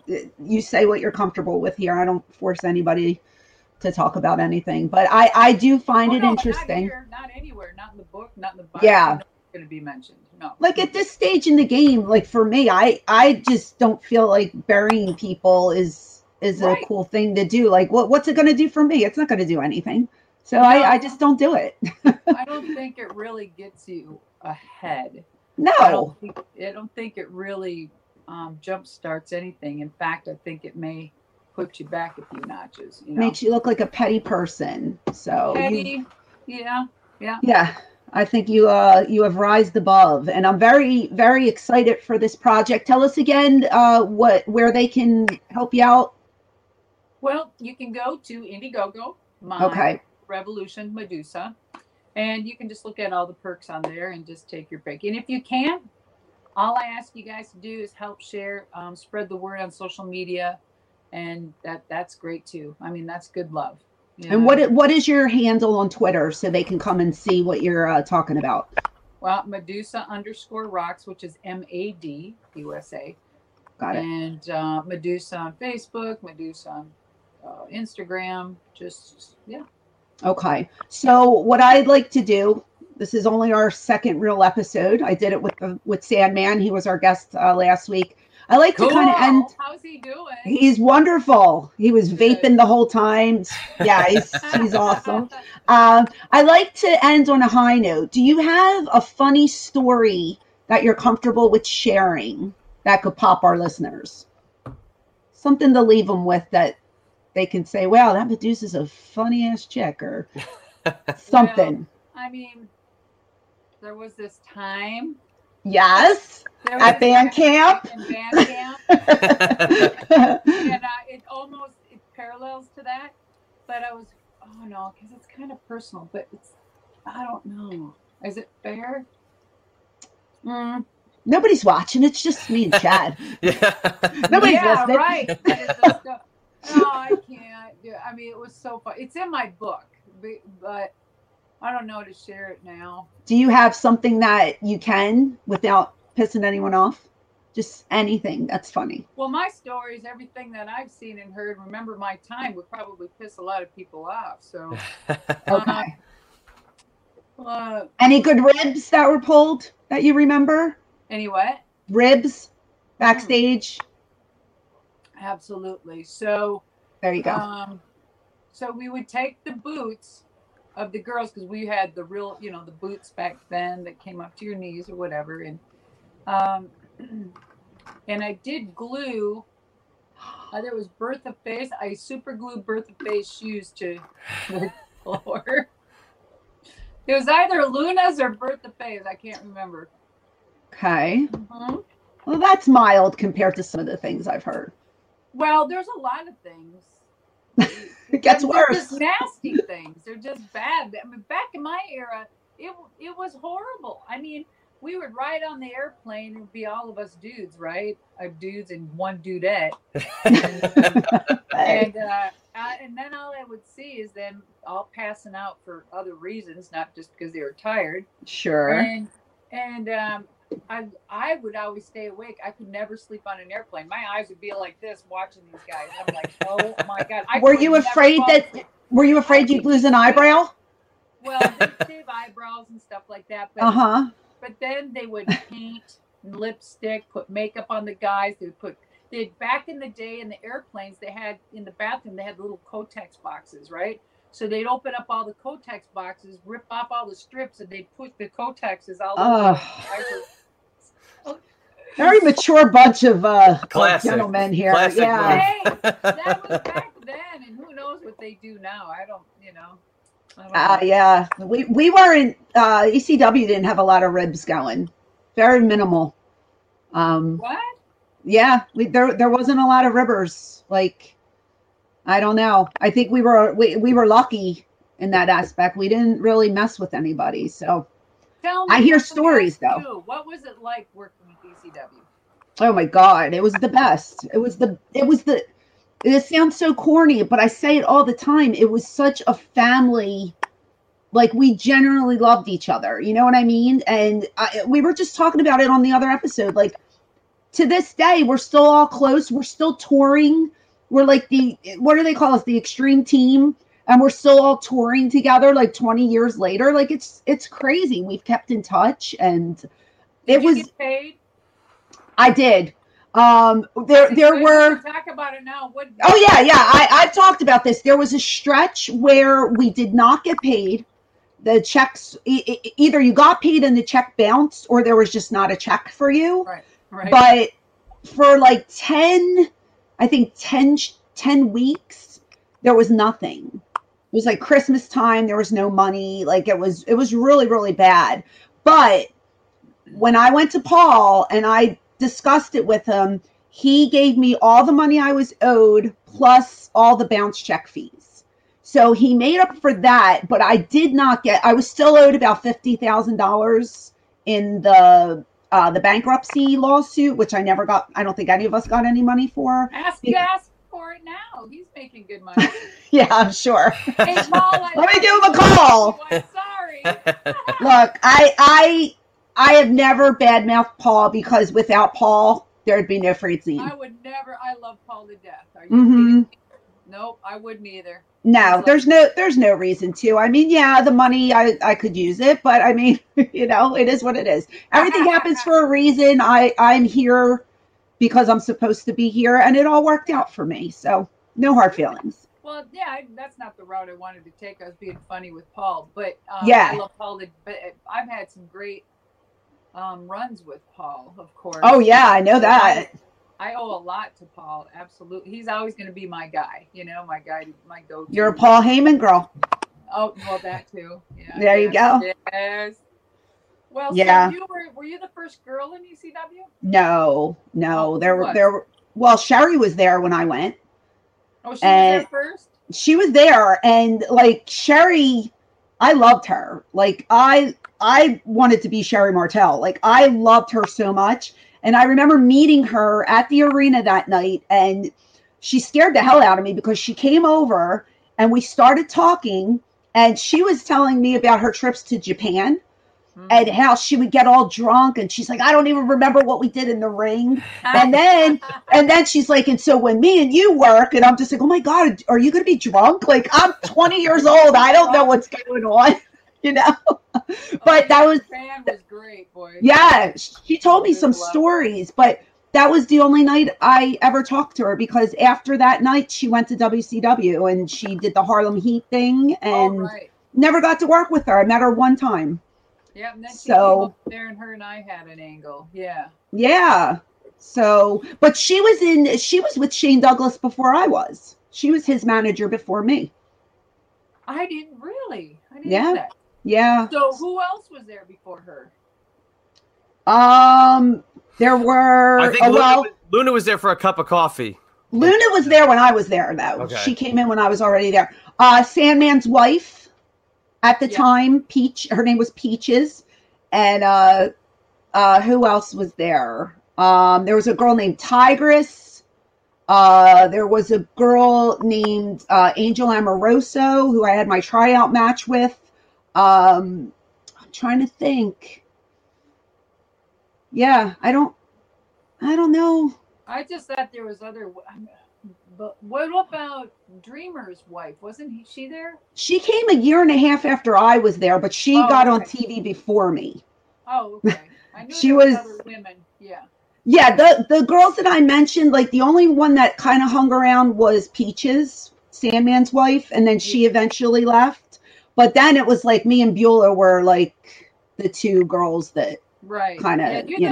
you're comfortable with here. I don't force anybody to talk about anything. But I do find it interesting. Not here, not anywhere. Not in the book, not in the Bible. Yeah. Going to be mentioned. No. Like at this stage in the game, like for me, I just don't feel like burying people is a cool thing to do. Like, what's it going to do for me? It's not going to do anything. So no, I just don't do it. I don't think it really gets you ahead. No. I don't think it really jumpstarts anything. In fact, I think it may put you back a few notches. You know? Makes you look like a petty person. So petty. Yeah. Yeah. I think you have risen above, and I'm very, very excited for this project. Tell us again where they can help you out. Well, you can go to Indiegogo, My Revolution, Madusa, and you can just look at all the perks on there and just take your pick. And if you can, all I ask you guys to do is help share, spread the word on social media, and that's great too. I mean, that's good love. You know? And what is your handle on Twitter so they can come and see what you're talking about? Well, Madusa_rocks, which is MADUSA. Got it. And Madusa on Facebook, Madusa on Instagram. Just yeah. Okay. So what I'd like to do. This is only our second real episode. I did it with Sandman. He was our guest last week. I like to kind of end. How's he doing? He's wonderful. He was vaping the whole time. Yeah, he's awesome. I like to end on a high note. Do you have a funny story that you're comfortable with sharing that could pop our listeners? Something to leave them with that they can say, wow, that Medusa's a funny ass chick or something. Well, I mean, there was this time. Yes, at band camp. And it parallels to that. But I was, oh no, because it's kind of personal. But I don't know. Is it fair? Nobody's watching. It's just me and Chad. Nobody's listening. Right. No, I can't. I mean, it was so fun. It's in my book, but I don't know how to share it now. Do you have something that you can without pissing anyone off? Just anything that's funny. Well, my stories, everything that I've seen and heard, remember my time, would probably piss a lot of people off. So, okay. Any good ribs that were pulled that you remember? Any what? Ribs backstage. Absolutely. So there you go. So we would take the boots of the girls, because we had the real, the boots back then that came up to your knees or whatever, and I did glue. There was Birth of Face. I super glued Birth of Face shoes to the floor. It was either Luna's or Birth of Face. I can't remember. Okay. Mm-hmm. Well, that's mild compared to some of the things I've heard. Well, there's a lot of things. It gets worse. They're just nasty things. They're just bad. I mean, back in my era, it was horrible. I mean, we would ride on the airplane and be all of us dudes, right? Dudes and one dudette. And then all I would see is them all passing out for other reasons, not just because they were tired. Sure. And I would always stay awake. I could never sleep on an airplane. My eyes would be like this watching these guys. I'm like, oh my God. Were you afraid you'd lose an eyebrow? Well, they'd shave eyebrows and stuff like that. But then they would paint and lipstick, put makeup on the guys. Back in the day in the airplanes, they had in the bathroom, they had little Kotex boxes, right? So they'd open up all the Kotex boxes, rip off all the strips, and they'd put the Kotexes all over. Very mature bunch of gentlemen here. Classic, yeah. Hey, that was back then, and who knows what they do now. I don't, know. Yeah. We weren't, ECW didn't have a lot of ribs going. Very minimal. What? Yeah. There wasn't a lot of ribbers. Like, I don't know. I think we were lucky in that aspect. We didn't really mess with anybody. So I hear stories though. What was it like working with ECW? Oh my God. It was the best. It sounds so corny, but I say it all the time. It was such a family. Like, we generally loved each other. You know what I mean? And we were just talking about it on the other episode. Like, to this day, we're still all close. We're still touring. We're like what do they call us? The extreme team. And we're still all touring together like 20 years later. Like, it's crazy. We've kept in touch, and did you get paid? I did. Talk about it now. I've talked about this. There was a stretch where we did not get paid. The checks, either you got paid and the check bounced, or there was just not a check for you. Right. But for like 10 weeks, there was nothing. It was like Christmas time. There was no money. Like, it was really, really bad. But when I went to Paul and I discussed it with him, he gave me all the money I was owed plus all the bounce check fees. So he made up for that, but I did not get, I was still owed about $50,000 in the bankruptcy lawsuit, which I never got. I don't think any of us got any money for. Ask for it now. He's making good money. Yeah, I'm sure. Hey, Paul, let me give him a call. I'm sorry. Look, I have never badmouthed Paul, because without Paul, there'd be no Francine. I would never. I love Paul to death. Are you kidding me? Nope, I wouldn't either. No, there's no reason to. I mean, yeah, the money, I could use it, but I mean, you know, it is what it is. Everything happens for a reason. I'm here because I'm supposed to be here, and it all worked out for me. So no hard feelings. Well, yeah, that's not the route I wanted to take. I was being funny with Paul, but yeah. I love Paul. But I've had some great runs with Paul, of course. Oh yeah, I know that. I owe a lot to Paul. Absolutely. He's always going to be my guy, you know, my guy, my go-to. You're a Paul Heyman girl. Oh, well, that too. Yeah, there you go. Yes. Well, yeah. So were you the first girl in ECW? No. Well, Sherri was there when I went. Oh, she was there first? She was there. And like Sherri, I loved her. Like I wanted to be Sherri Martel. Like I loved her so much. And I remember meeting her at the arena that night, and she scared the hell out of me because she came over and we started talking, and she was telling me about her trips to Japan and how she would get all drunk. And she's like, I don't even remember what we did in the ring. And then she's like, and so when me and you work, and I'm just like, oh my God, are you going to be drunk? Like I'm 20 years old. I don't know what's going on. You know, but that was great, boy. Yeah, she told me some stories, but that was the only night I ever talked to her, because after that night she went to WCW and she did the Harlem Heat thing, and never got to work with her. I met her one time. Yeah, and then she came up there, and her and I had an angle. Yeah. Yeah. So, but she was with Shane Douglas before I was. She was his manager before me. I didn't really. I didn't know that. Yeah. So who else was there before her? There were. I think Luna was there for a cup of coffee. Luna was there when I was there, though. Okay. She came in when I was already there. Sandman's wife at the time, Peach. Her name was Peaches, and who else was there? There was a girl named Tigress. There was a girl named Angel Amoroso, who I had my tryout match with. I'm trying to think. Yeah, I don't know. I just thought there was other, but what about Dreamer's wife? Wasn't she there? She came a year and a half after I was there, but she got on TV before me. Oh, okay. I knew she was other women. Yeah. Yeah. The girls that I mentioned, like the only one that kind of hung around was Peaches, Sandman's wife. And then she eventually left. But then it was like me and Bueller were like the two girls that kind of, you're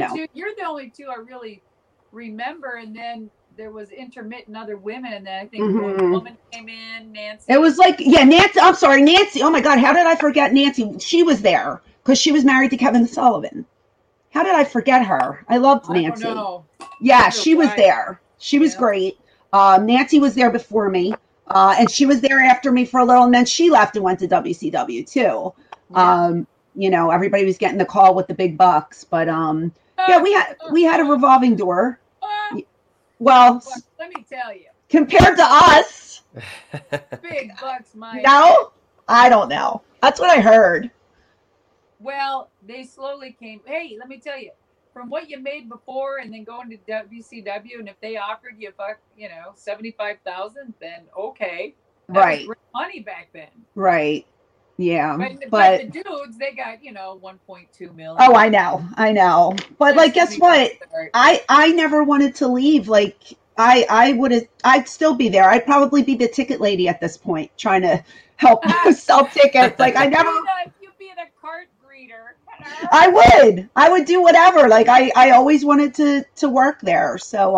the only two I really remember. And then there was intermittent other women. And then I think one woman came in, Nancy. It was like, Nancy. I'm sorry, Nancy. Oh, my God. How did I forget Nancy? She was there because she was married to Kevin Sullivan. How did I forget her? I loved Nancy. I don't know. Yeah, she was there. She was great. Nancy was there before me. And she was there after me for a little, and then she left and went to WCW too. Yeah. You know, everybody was getting the call with the big bucks, but we had a revolving door. Well, let me tell you, compared to us, big bucks, Mike. No, I don't know. That's what I heard. Well, they slowly came. Hey, let me tell you, from what you made before and then going to WCW, and if they offered you, $75,000, then okay. That was great money back then. Right. Yeah. But the dudes, they got, $1.2 million. Oh, I know. But guess what? I never wanted to leave. Like I'd still be there. I'd probably be the ticket lady at this point, trying to help sell tickets. Like I never. You'd be the cart greeter. I would do whatever. Like I always wanted to work there. So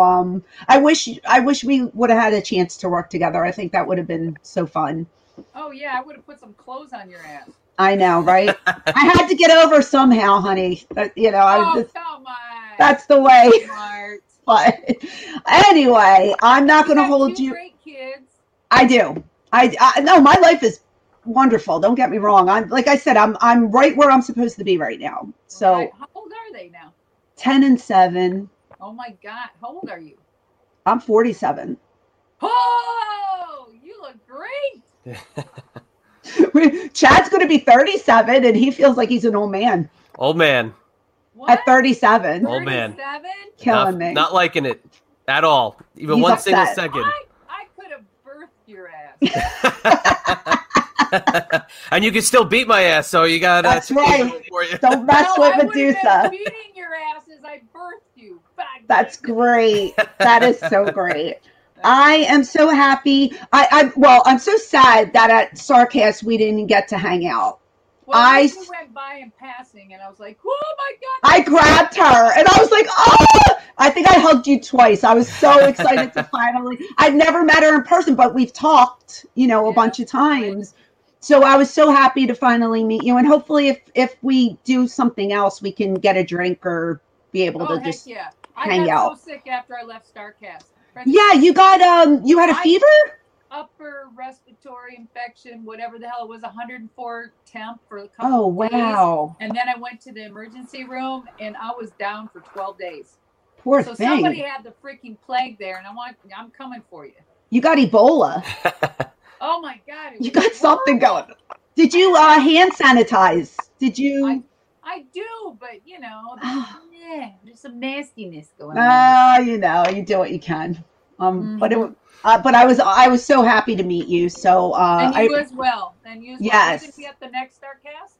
I wish we would have had a chance to work together. I think that would have been so fun. Oh yeah, I would have put some clothes on your ass. I know, right? I had to get over somehow, honey. That's the way. Smart. But anyway, I'm not going to hold you. Great kids. I do. I no, my life is wonderful. Don't get me wrong. I'm like I said, I'm right where I'm supposed to be right now. So right. How old are they now? 10 and 7. Oh my God. How old are you? I'm 47. Oh, you look great. Chad's going to be 37 and he feels like he's an old man. Old man. What? At 37. Old man. Killing me. Not liking it at all. Even he's one upset. Single second. I could have birthed your ass. And you can still beat my ass, so you got that's right. Don't mess with Madusa. Beating your ass as I birthed you. That's great. That is so great. I am so happy. I'm so sad that at StarCast we didn't get to hang out. Well, I went by in passing, and I was like, "Oh my God!" I grabbed her, and I was like, "Oh!" I think I hugged you twice. I was so excited to finally—I'd never met her in person, but we've talked, a bunch of times. So I was so happy to finally meet you, and hopefully, if we do something else, we can get a drink or be able to just hang out. I got so sick after I left StarCast. Yeah, you got you had a fever. Upper respiratory infection, whatever the hell it was, 104 temp for a couple of days. And then I went to the emergency room and I was down for 12 days. Poor thing. So somebody had the freaking plague there and I'm coming for you. You got Ebola. Oh my God. You got something going. Did you hand sanitize? Did you? I do, but there's some nastiness going on. You do what you can. Mm-hmm. But I was so happy to meet you. So and you as well. And you as well. Did you get the next StarCast?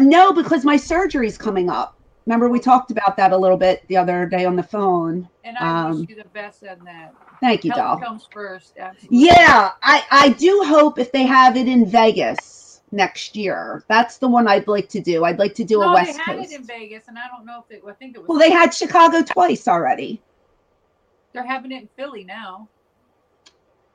No, because my surgery's coming up. Remember, we talked about that a little bit the other day on the phone. And I wish you the best on that. Thank you, doll. Health comes first. Absolutely. Yeah, I do hope if they have it in Vegas next year. That's the one I'd like to do. I'd like to do a West Coast. They had it in Vegas, and I don't know if I think it was. Well, they had Chicago twice already. They're having it in Philly now.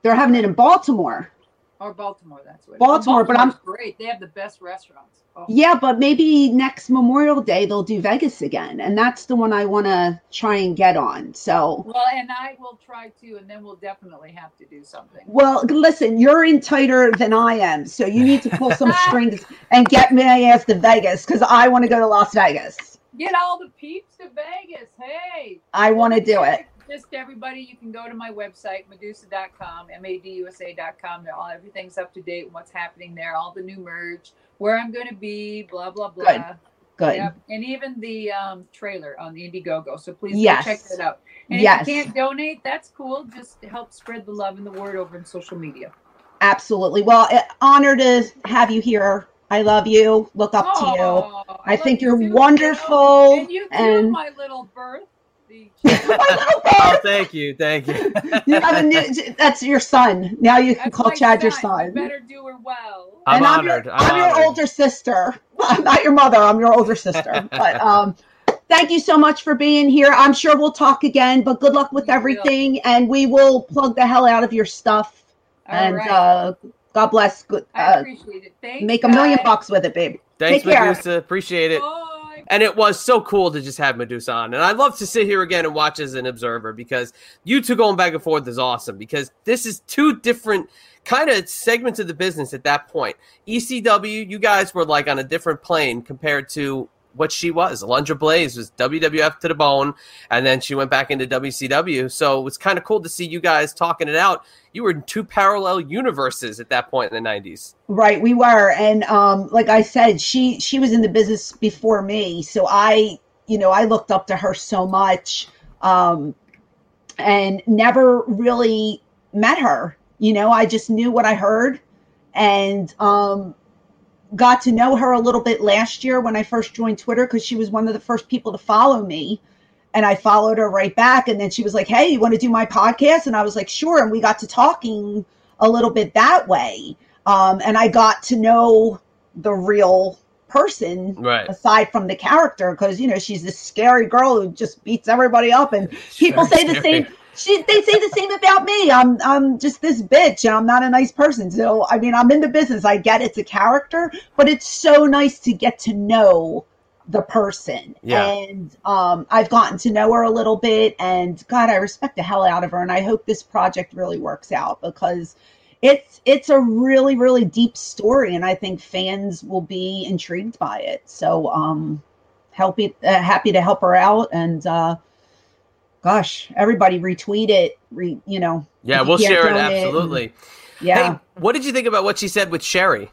They're having it in Baltimore. Or Baltimore, that's what. Baltimore, but I'm great. They have the best restaurants. Oh. Yeah, but maybe next Memorial Day they'll do Vegas again, and that's the one I want to try and get on. So. Well, and I will try to, and then we'll definitely have to do something. Well, listen, you're in tighter than I am, so you need to pull some strings and get my ass to Vegas because I want to go to Las Vegas. Get all the peeps to Vegas, hey! I want to do it. Just everybody, you can go to my website, Madusa.com, MADUSA.com. Everything's up to date and what's happening there, all the new merch, where I'm going to be, blah, blah, blah. Good. Yep. And even the trailer on the Indiegogo. So please go check that out. And if you can't donate, that's cool. Just help spread the love and the word over in social media. Absolutely. Well, honor to have you here. I love you. Look up to you. I think you're wonderful. And you too, my little birth. Oh, thank you. You have a new, that's your son. Now you can call Chad your son. You better do her well. I'm honored. I'm your older sister. I'm not your mother. I'm your older sister. But thank you so much for being here. I'm sure we'll talk again. But good luck with everything, and we will plug the hell out of your stuff. All right. God bless. I appreciate it. Thanks. Make $1 million bucks with it, babe. Thanks, Madusa. Appreciate it. And it was so cool to just have Madusa on. And I'd love to sit here again and watch as an observer because you two going back and forth is awesome because this is two different kind of segments of the business at that point. ECW, you guys were like on a different plane compared to what she was. Alundra Blaze was WWF to the bone, and then she went back into WCW. So it was kind of cool to see you guys talking it out. You were in two parallel universes at that point in the 90s. Right, we were. And like I said, she was in the business before me. So I looked up to her so much and never really met her. I just knew what I heard and got to know her a little bit last year when I first joined Twitter because she was one of the first people to follow me. And I followed her right back. And then she was like, hey, you want to do my podcast? And I was like, sure. And we got to talking a little bit that way. And I got to know the real person aside from the character because, she's this scary girl who just beats everybody up. And people say the same. They say the same about me. I'm just this bitch and I'm not a nice person. So, I'm in the business. I get it's a character, but it's so nice to get to know the person. Yeah. And I've gotten to know her a little bit and God, I respect the hell out of her. And I hope this project really works out because it's a really, really deep story, and I think fans will be intrigued by it. So happy to help her out, and gosh, everybody retweet it. Yeah, we'll share it, absolutely. Yeah. Hey, what did you think about what she said with Sherri?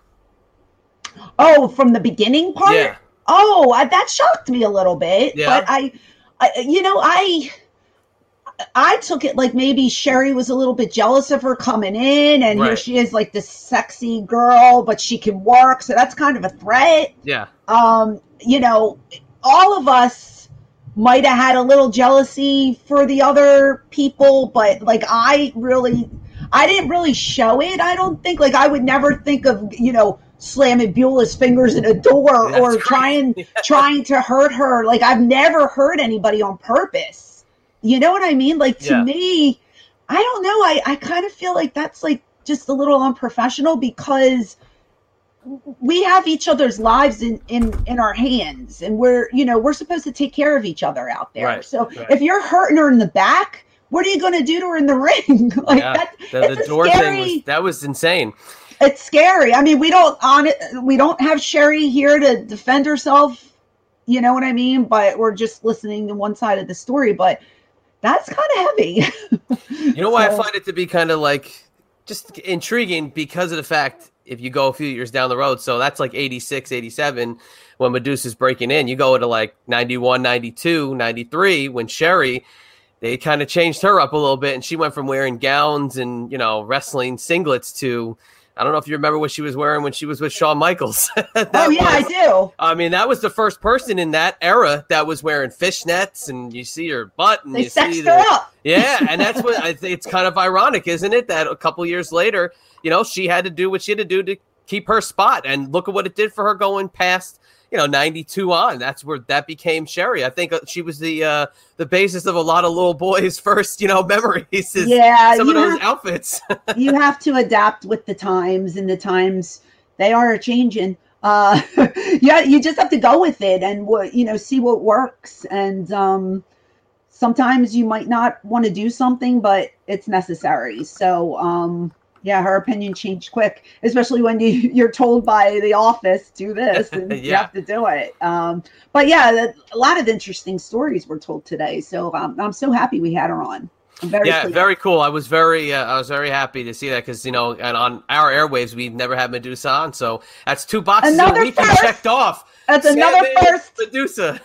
Oh, from the beginning part? Yeah. Oh, that shocked me a little bit. Yeah. But I took it like maybe Sherri was a little bit jealous of her coming in, and here she is, like this sexy girl, but she can work, so that's kind of a threat. Yeah. All of us might have had a little jealousy for the other people, but like I didn't really show it, I don't think. Like I would never think of, slamming Beulah's fingers in a door or trying to hurt her. Like I've never hurt anybody on purpose. You know what I mean? Like to me, I don't know. I kind of feel like that's like just a little unprofessional, because we have each other's lives in our hands, and we're supposed to take care of each other out there. Right, so if you're hurting her in the back, what are you going to do to her in the ring? Like the door scary thing that was insane. It's scary. I mean, we don't have Sherri here to defend herself. You know what I mean? But we're just listening to one side of the story. But that's kind of heavy. You know why I find it to be kind of like just intriguing, because of the fact if you go a few years down the road, so that's like 86, 87, when Medusa's breaking in. You go to like 91, 92, 93, when Sherri, they kind of changed her up a little bit. And she went from wearing gowns and, wrestling singlets to... I don't know if you remember what she was wearing when she was with Shawn Michaels. I do. I mean, that was the first person in that era that was wearing fishnets, and you see her butt. And they sexed her up. Yeah, and that's what I think. It's kind of ironic, isn't it, that a couple years later, she had to do what she had to do to keep her spot, and look at what it did for her going past, 92 on. That's where that became Sherri. I think she was the basis of a lot of little boys' first, memories. Some of those outfits. You have to adapt with the times, and the times they are changing. You just have to go with it and see what works. And sometimes you might not want to do something, but it's necessary. So. Yeah, her opinion changed quick, especially when you're told by the office, do this, and you have to do it. But yeah, a lot of interesting stories were told today. So I'm so happy we had her on. I'm very cool. I was very happy to see that, because, and on our airwaves, we've never had Madusa on. So that's two boxes another that we first. Checked off. That's another first. Medusa.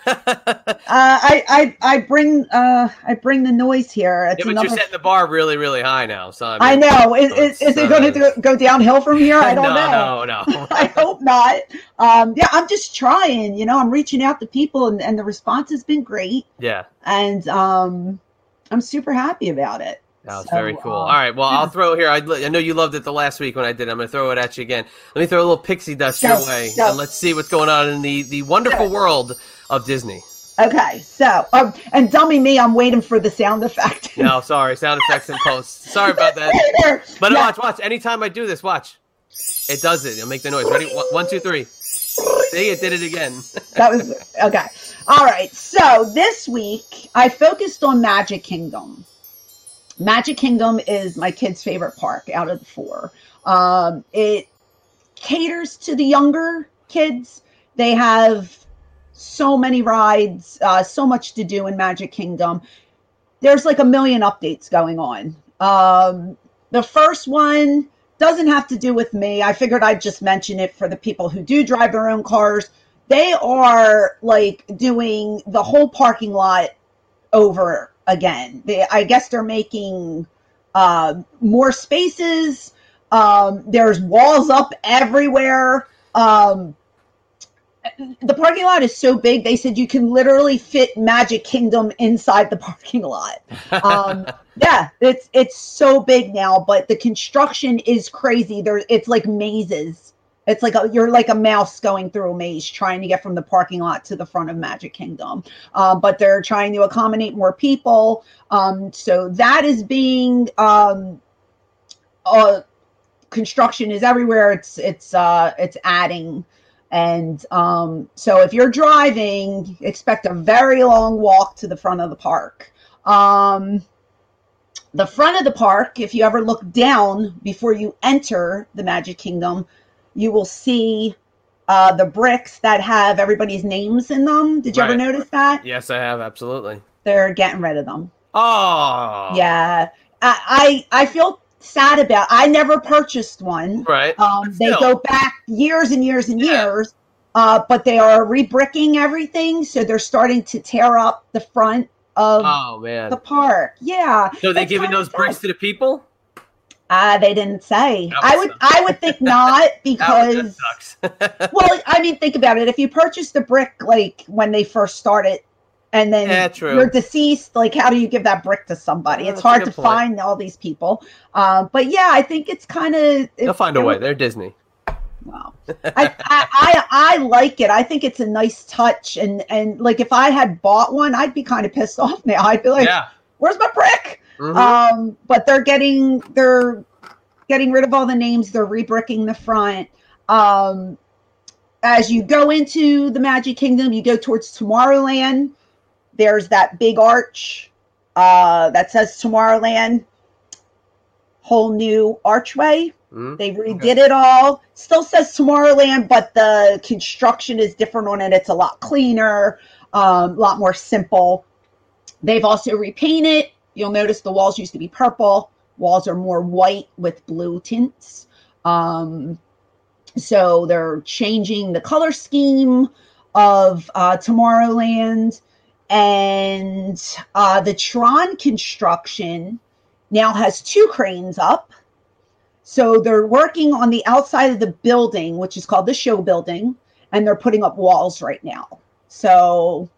I bring the noise here. It's but you're setting the bar really, really high now. So I know. Is it going to go downhill from here? I don't know. No. I hope not. I'm just trying. I'm reaching out to people, and the response has been great. Yeah. And I'm super happy about it. That was very cool. All right. Well, I'll throw here. I know you loved it the last week when I did. I'm going to throw it at you again. Let me throw a little pixie dust your way. And let's see what's going on in the wonderful world of Disney. Okay. So, and dummy me, I'm waiting for the sound effect. No, sorry. Sound effects in post. Sorry about that. But watch. Anytime I do this, watch. It does it. It'll make the noise. Ready? 1, 2, 3. See, it did it again. That was okay. All right. So this week I focused on Magic Kingdom. Magic Kingdom is my kid's favorite park out of the four. It caters to the younger kids. They have so many rides, so much to do in Magic Kingdom. There's like a million updates going on. The first one doesn't have to do with me. I figured I'd just mention it for the people who do drive their own cars. They are like doing the whole parking lot over again. I guess they're making more spaces. There's walls up everywhere. The parking lot is so big, they said you can literally fit Magic Kingdom inside the parking lot. It's so big now, but the construction is crazy. It's like mazes. It's like you're like a mouse going through a maze trying to get from the parking lot to the front of Magic Kingdom. But they're trying to accommodate more people. So that is being construction is everywhere. It's adding. And so if you're driving, expect a very long walk to the front of the park. the front of the park, if you ever look down before you enter the Magic Kingdom, you will see the bricks that have everybody's names in them. Did you ever notice that? Yes, I have. Absolutely. They're getting rid of them. Oh. Yeah. I feel sad about. I never purchased one. Right. They go back years and years and years. But they are rebricking everything, so they're starting to tear up the front of the park. Yeah. So they're giving those bricks to the people? They didn't say. I would think not, because that sucks. Well, I mean, think about it. If you purchase the brick like when they first started, and then you're deceased, like how do you give that brick to somebody? It's hard to find all these people. But yeah, I think it's kind of they'll find a way. They're Disney. Wow. I like it. I think it's a nice touch, and like if I had bought one, I'd be kind of pissed off now. I'd be like, where's my brick? Mm-hmm. But they're getting rid of all the names. They're rebricking the front. As you go into the Magic Kingdom, you go towards Tomorrowland. There's that big arch that says Tomorrowland. Whole new archway. Mm-hmm. They redid it all. Still says Tomorrowland, but the construction is different on it. It's a lot cleaner, a lot more simple. They've also repainted. You'll notice the walls used to be purple. Walls are more white with blue tints. So they're changing the color scheme of Tomorrowland. And the Tron construction now has two cranes up. So they're working on the outside of the building, which is called the show building, and they're putting up walls right now. So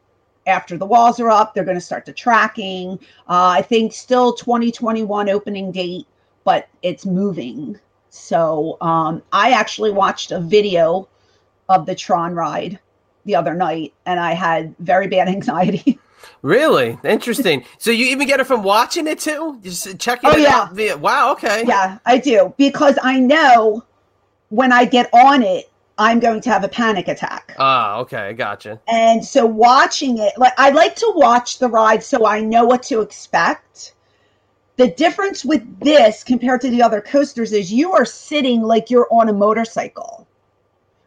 after the walls are up, they're going to start the tracking. I think still 2021 opening date, but it's moving. So I actually watched a video of the Tron ride the other night, and I had very bad anxiety. Really? Interesting. So you even get it from watching it too? Just checking it out? Wow, okay. Yeah, I do. Because I know when I get on it, I'm going to have a panic attack. Oh, okay. Gotcha. And so watching it, like I like to watch the ride so I know what to expect. The difference with this compared to the other coasters is you are sitting like you're on a motorcycle.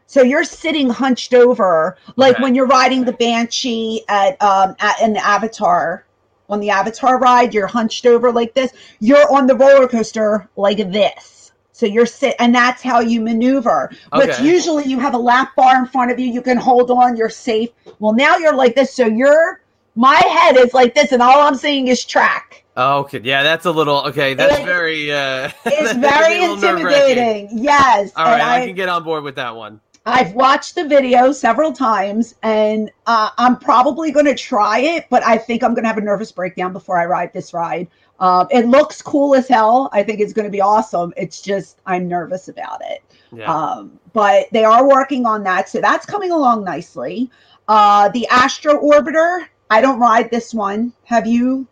So you're sitting hunched over, like when you're riding the Banshee on the Avatar ride, you're hunched over like this. You're on the roller coaster like this. So you're and that's how you maneuver. Okay. But usually you have a lap bar in front of you. You can hold on. You're safe. Well, now you're like this. So my head is like this, and all I'm seeing is track. Oh, okay. Yeah, that's a little, okay. That's very, it's very intimidating. Yes. All right. I can get on board with that one. I've watched the video several times, and I'm probably going to try it, but I think I'm going to have a nervous breakdown before I ride this ride. It looks cool as hell. I think it's going to be awesome. It's just I'm nervous about it. Yeah. But they are working on that, so that's coming along nicely. The Astro Orbiter, I don't ride this one. Have you?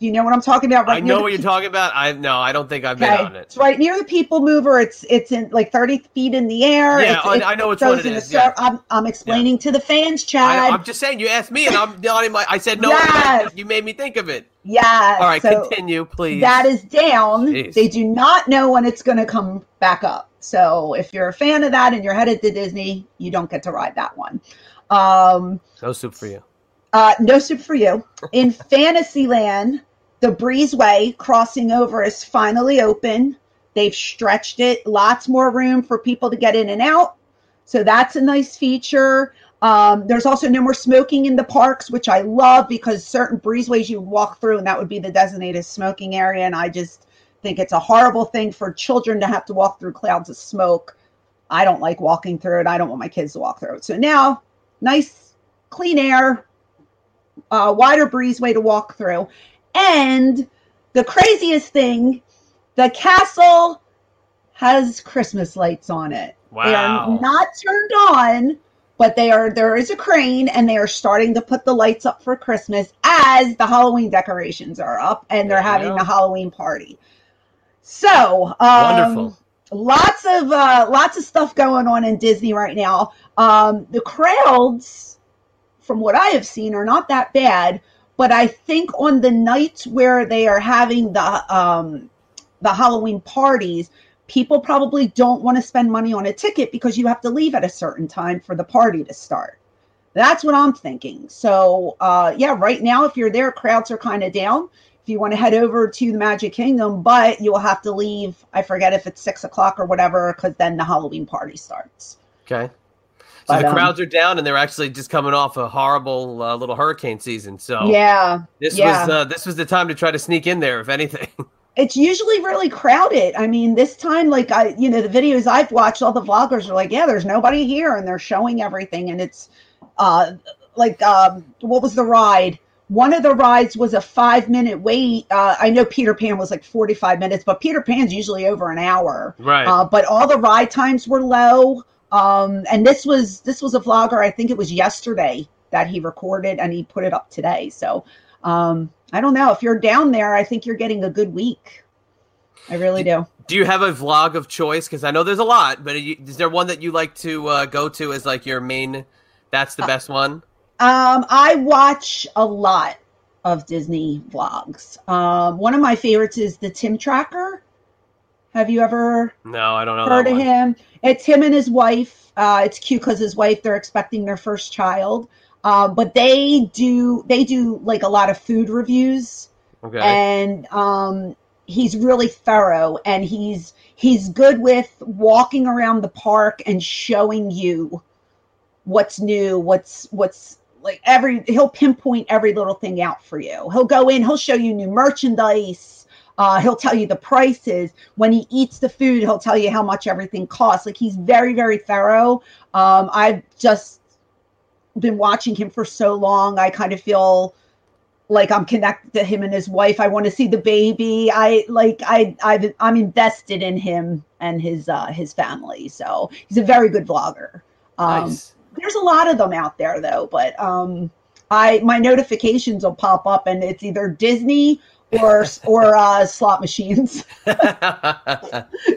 Do you know what I'm talking about? Right, I know what you're talking about. I don't think I've been on it. It's right near the People Mover. It's in like 30 feet in the air. Yeah, I know which one it is. Yeah. I'm explaining to the fans, Chad. I'm just saying. You asked me, and I'm nodding my. I said no. Yes. You made me think of it. Yeah. All right, so continue, please. That is down. Jeez. They do not know when it's going to come back up. So if you're a fan of that and you're headed to Disney, you don't get to ride that one. No soup for you. No soup for you. In Fantasyland, the breezeway crossing over is finally open. They've stretched it. Lots more room for people to get in and out. So that's a nice feature. There's also no more smoking in the parks, which I love because certain breezeways you walk through, and that would be the designated smoking area. And I just think it's a horrible thing for children to have to walk through clouds of smoke. I don't like walking through it. I don't want my kids to walk through it. So now, nice, clean air. Wider breezeway to walk through. And the craziest thing, the castle has Christmas lights on it. Wow. They are not turned on, but there is a crane, and they are starting to put the lights up for Christmas as the Halloween decorations are up, and they're having the Halloween party. So wonderful. Lots of stuff going on in Disney right now. The crowds, from what I have seen, are not that bad, But I think on the nights where they are having the Halloween parties, people probably don't want to spend money on a ticket because you have to leave at a certain time for the party to start. That's what I'm thinking. So, yeah, right now, if you're there, crowds are kind of down. If you want to head over to the Magic Kingdom, but you will have to leave. I forget if it's 6 o'clock or whatever, because then the Halloween party starts. Okay. So the crowds are down, and they're actually just coming off a horrible little hurricane season. So this was the time to try to sneak in there, if anything. It's usually really crowded. I mean, this time, like the videos I've watched, all the vloggers are like, "Yeah, there's nobody here," and they're showing everything. And it's what was the ride? One of the rides was a 5-minute wait. I know Peter Pan was like 45 minutes, but Peter Pan's usually over an hour. Right. But all the ride times were low. And this was a vlogger. I think it was yesterday that he recorded, and he put it up today. So. I don't know. If you're down there, I think you're getting a good week. I really do. Do you have a vlog of choice? Because I know there's a lot, but is there one that you like to go to as like your main, that's the best one? I watch a lot of Disney vlogs. One of my favorites is the Tim Tracker. Have you ever heard of him? It's him and his wife. It's cute because his wife, they're expecting their first child. But they do like a lot of food reviews, okay. And he's really thorough, and he's good with walking around the park and showing you what's new, what's like he'll pinpoint every little thing out for you. He'll go in, he'll show you new merchandise. He'll tell you the prices. When he eats the food, he'll tell you how much everything costs. Like, he's very, very thorough. I've just been watching him for so long. I kind of feel like I'm connected to him and his wife. I want to see the baby. I'm invested in him and his family. So he's a very good vlogger. Nice. There's a lot of them out there though, but my notifications will pop up, and it's either Disney or slot machines. That's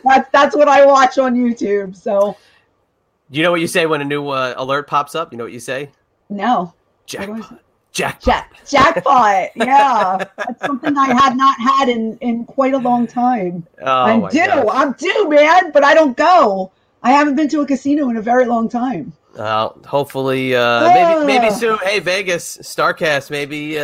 what I watch on YouTube. So. You know what you say when a new alert pops up? You know what you say? No. Jackpot. Jackpot. Yeah. That's something I had not had in quite a long time. Oh, I'm due. God. I'm due, man, but I don't go. I haven't been to a casino in a very long time. Hopefully, maybe soon. Hey, Vegas, StarCast, maybe.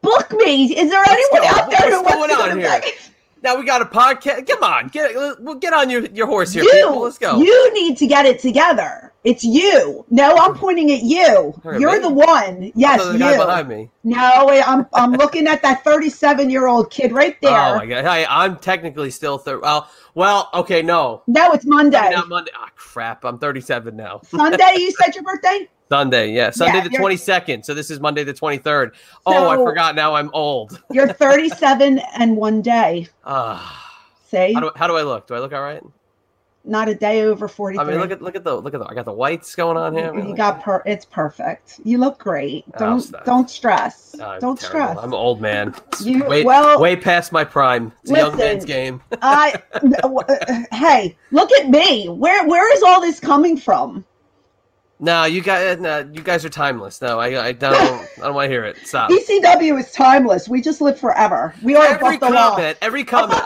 Book me. Is there anyone out there who wants to go to Vegas? Now we got a podcast. Come on, get on your horse here, people. Let's go. You need to get it together. It's you. No, I'm pointing at you. You're the one. Yes, you. The guy behind me. No, I'm looking at that 37-year-old kid right there. Oh my God! Hey, I'm technically still 30. Well, okay, no. No, it's Monday. I mean, not Monday. Ah, crap! I'm 37 now. Sunday, you said your birthday. Sunday, yeah. Sunday the 22nd. So this is Monday the 23rd. I forgot. Now I'm old. You're 37 and one day. See? How do I look? Do I look all right? Not a day over 43. I mean, look at the. I got the whites going on here. You got it's perfect. You look great. Don't stress. Don't stress. I'm an old man. Way past my prime. It's a young man's game. Hey, look at me. Where is all this coming from? No, you guys are timeless. No, I don't want to hear it. Stop. ECW is timeless. We just live forever. We are above the law. Every comment.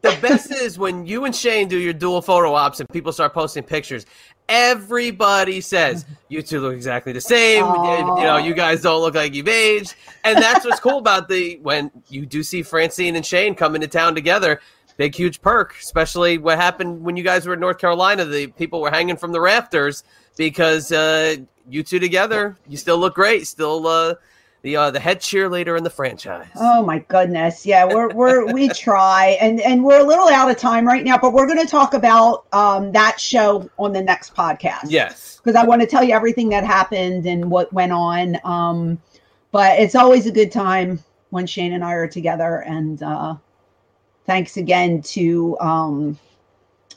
The best is when you and Shane do your dual photo ops and people start posting pictures. Everybody says you two look exactly the same. You guys don't look like you've aged, and that's what's cool about when you do see Francine and Shane come into town together. Big huge perk, especially what happened when you guys were in North Carolina. The people were hanging from the rafters. Because you two together, you still look great. Still the head cheerleader in the franchise. Oh my goodness, yeah, we try, and we're a little out of time right now, but we're going to talk about that show on the next podcast. Yes, because I want to tell you everything that happened and what went on. But it's always a good time when Shane and I are together. And thanks again to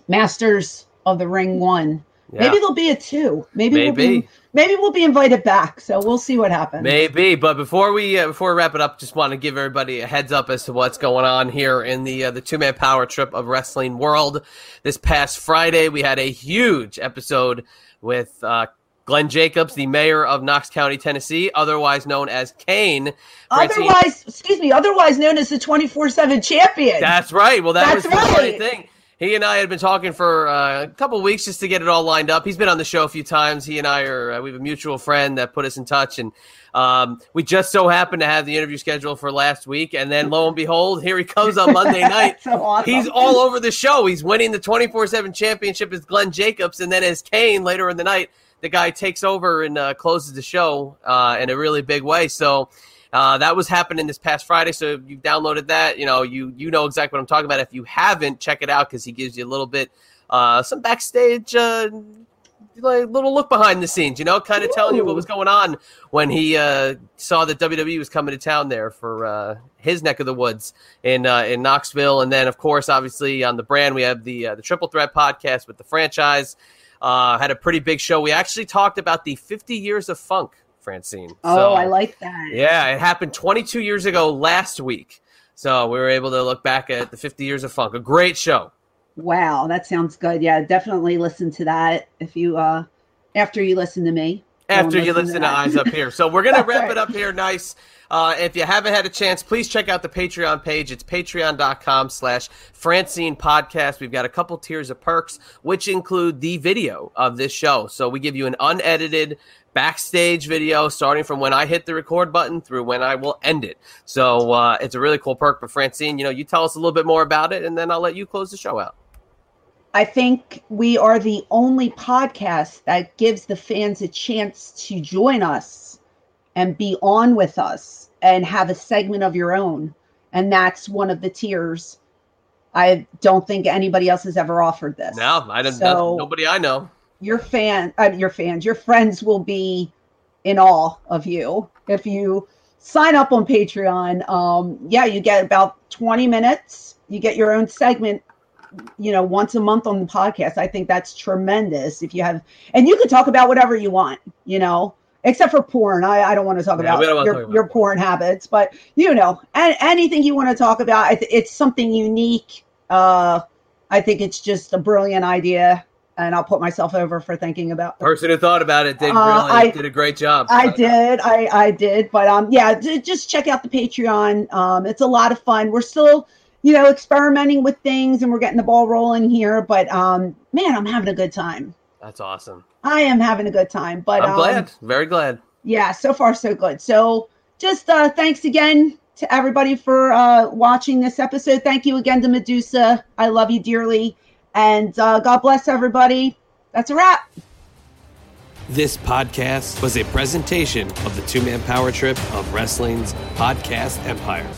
Masters of the Ring 1. Yeah. Maybe there'll be a 2. Maybe we'll be invited back. So we'll see what happens. Maybe. But before we wrap it up, just want to give everybody a heads up as to what's going on here in the two-man power trip of wrestling world. This past Friday, we had a huge episode with Glenn Jacobs, the mayor of Knox County, Tennessee, otherwise known as Kane. Otherwise known as the 24/7 champion. That's right. Well, that's the funny thing. He and I had been talking for a couple weeks just to get it all lined up. He's been on the show a few times. He and I we have a mutual friend that put us in touch, and we just so happened to have the interview scheduled for last week. And then lo and behold, here he comes on Monday night. So awesome. He's all over the show. He's winning the 24/7 championship as Glenn Jacobs, and then as Kane later in the night, the guy takes over and closes the show in a really big way. So. That was happening this past Friday, so if you've downloaded that, you know exactly what I'm talking about. If you haven't, check it out because he gives you a little bit, some backstage, like little look behind the scenes, kind of telling you what was going on when he saw that WWE was coming to town there for his neck of the woods in Knoxville. And then, of course, obviously on the brand, we have the Triple Threat podcast with the franchise. Had a pretty big show. We actually talked about the 50 years of funk. Francine. Oh, I like that. Yeah, it happened 22 years ago last week. So we were able to look back at the 50 years of funk. A great show. Wow, that sounds good. Yeah, definitely listen to that if you after you listen to me. After you listen to Eyes Up Here. So we're going to wrap it up here nice. If you haven't had a chance, please check out the Patreon page. It's patreon.com/Francine Podcast. We've got a couple tiers of perks, which include the video of this show. So we give you an unedited backstage video starting from when I hit the record button through when I will end it. So it's a really cool perk. But Francine, you tell us a little bit more about it, and then I'll let you close the show out. I think we are the only podcast that gives the fans a chance to join us and be on with us and have a segment of your own. And that's one of the tiers. I don't think anybody else has ever offered this. No, I don't. So nobody I know. Your friends will be in awe of you. If you sign up on Patreon, you get about 20 minutes. You get your own segment once a month on the podcast. I think that's tremendous. And you can talk about whatever you want, except for porn. I don't want to talk about your porn habits, but anything you want to talk about, it's something unique. I think it's just a brilliant idea, and I'll put myself over for thinking about it. Person who thought about it did a great job. I did. But just check out the Patreon. It's a lot of fun. We're still, experimenting with things, and we're getting the ball rolling here, but man, I'm having a good time. That's awesome. I am having a good time, but I'm glad, very glad. Yeah, so far so good. So just thanks again to everybody for watching this episode. Thank you again to Madusa. I love you dearly, and God bless everybody. That's a wrap. This podcast was a presentation of the Two-Man Power Trip of Wrestling's Podcast Empire.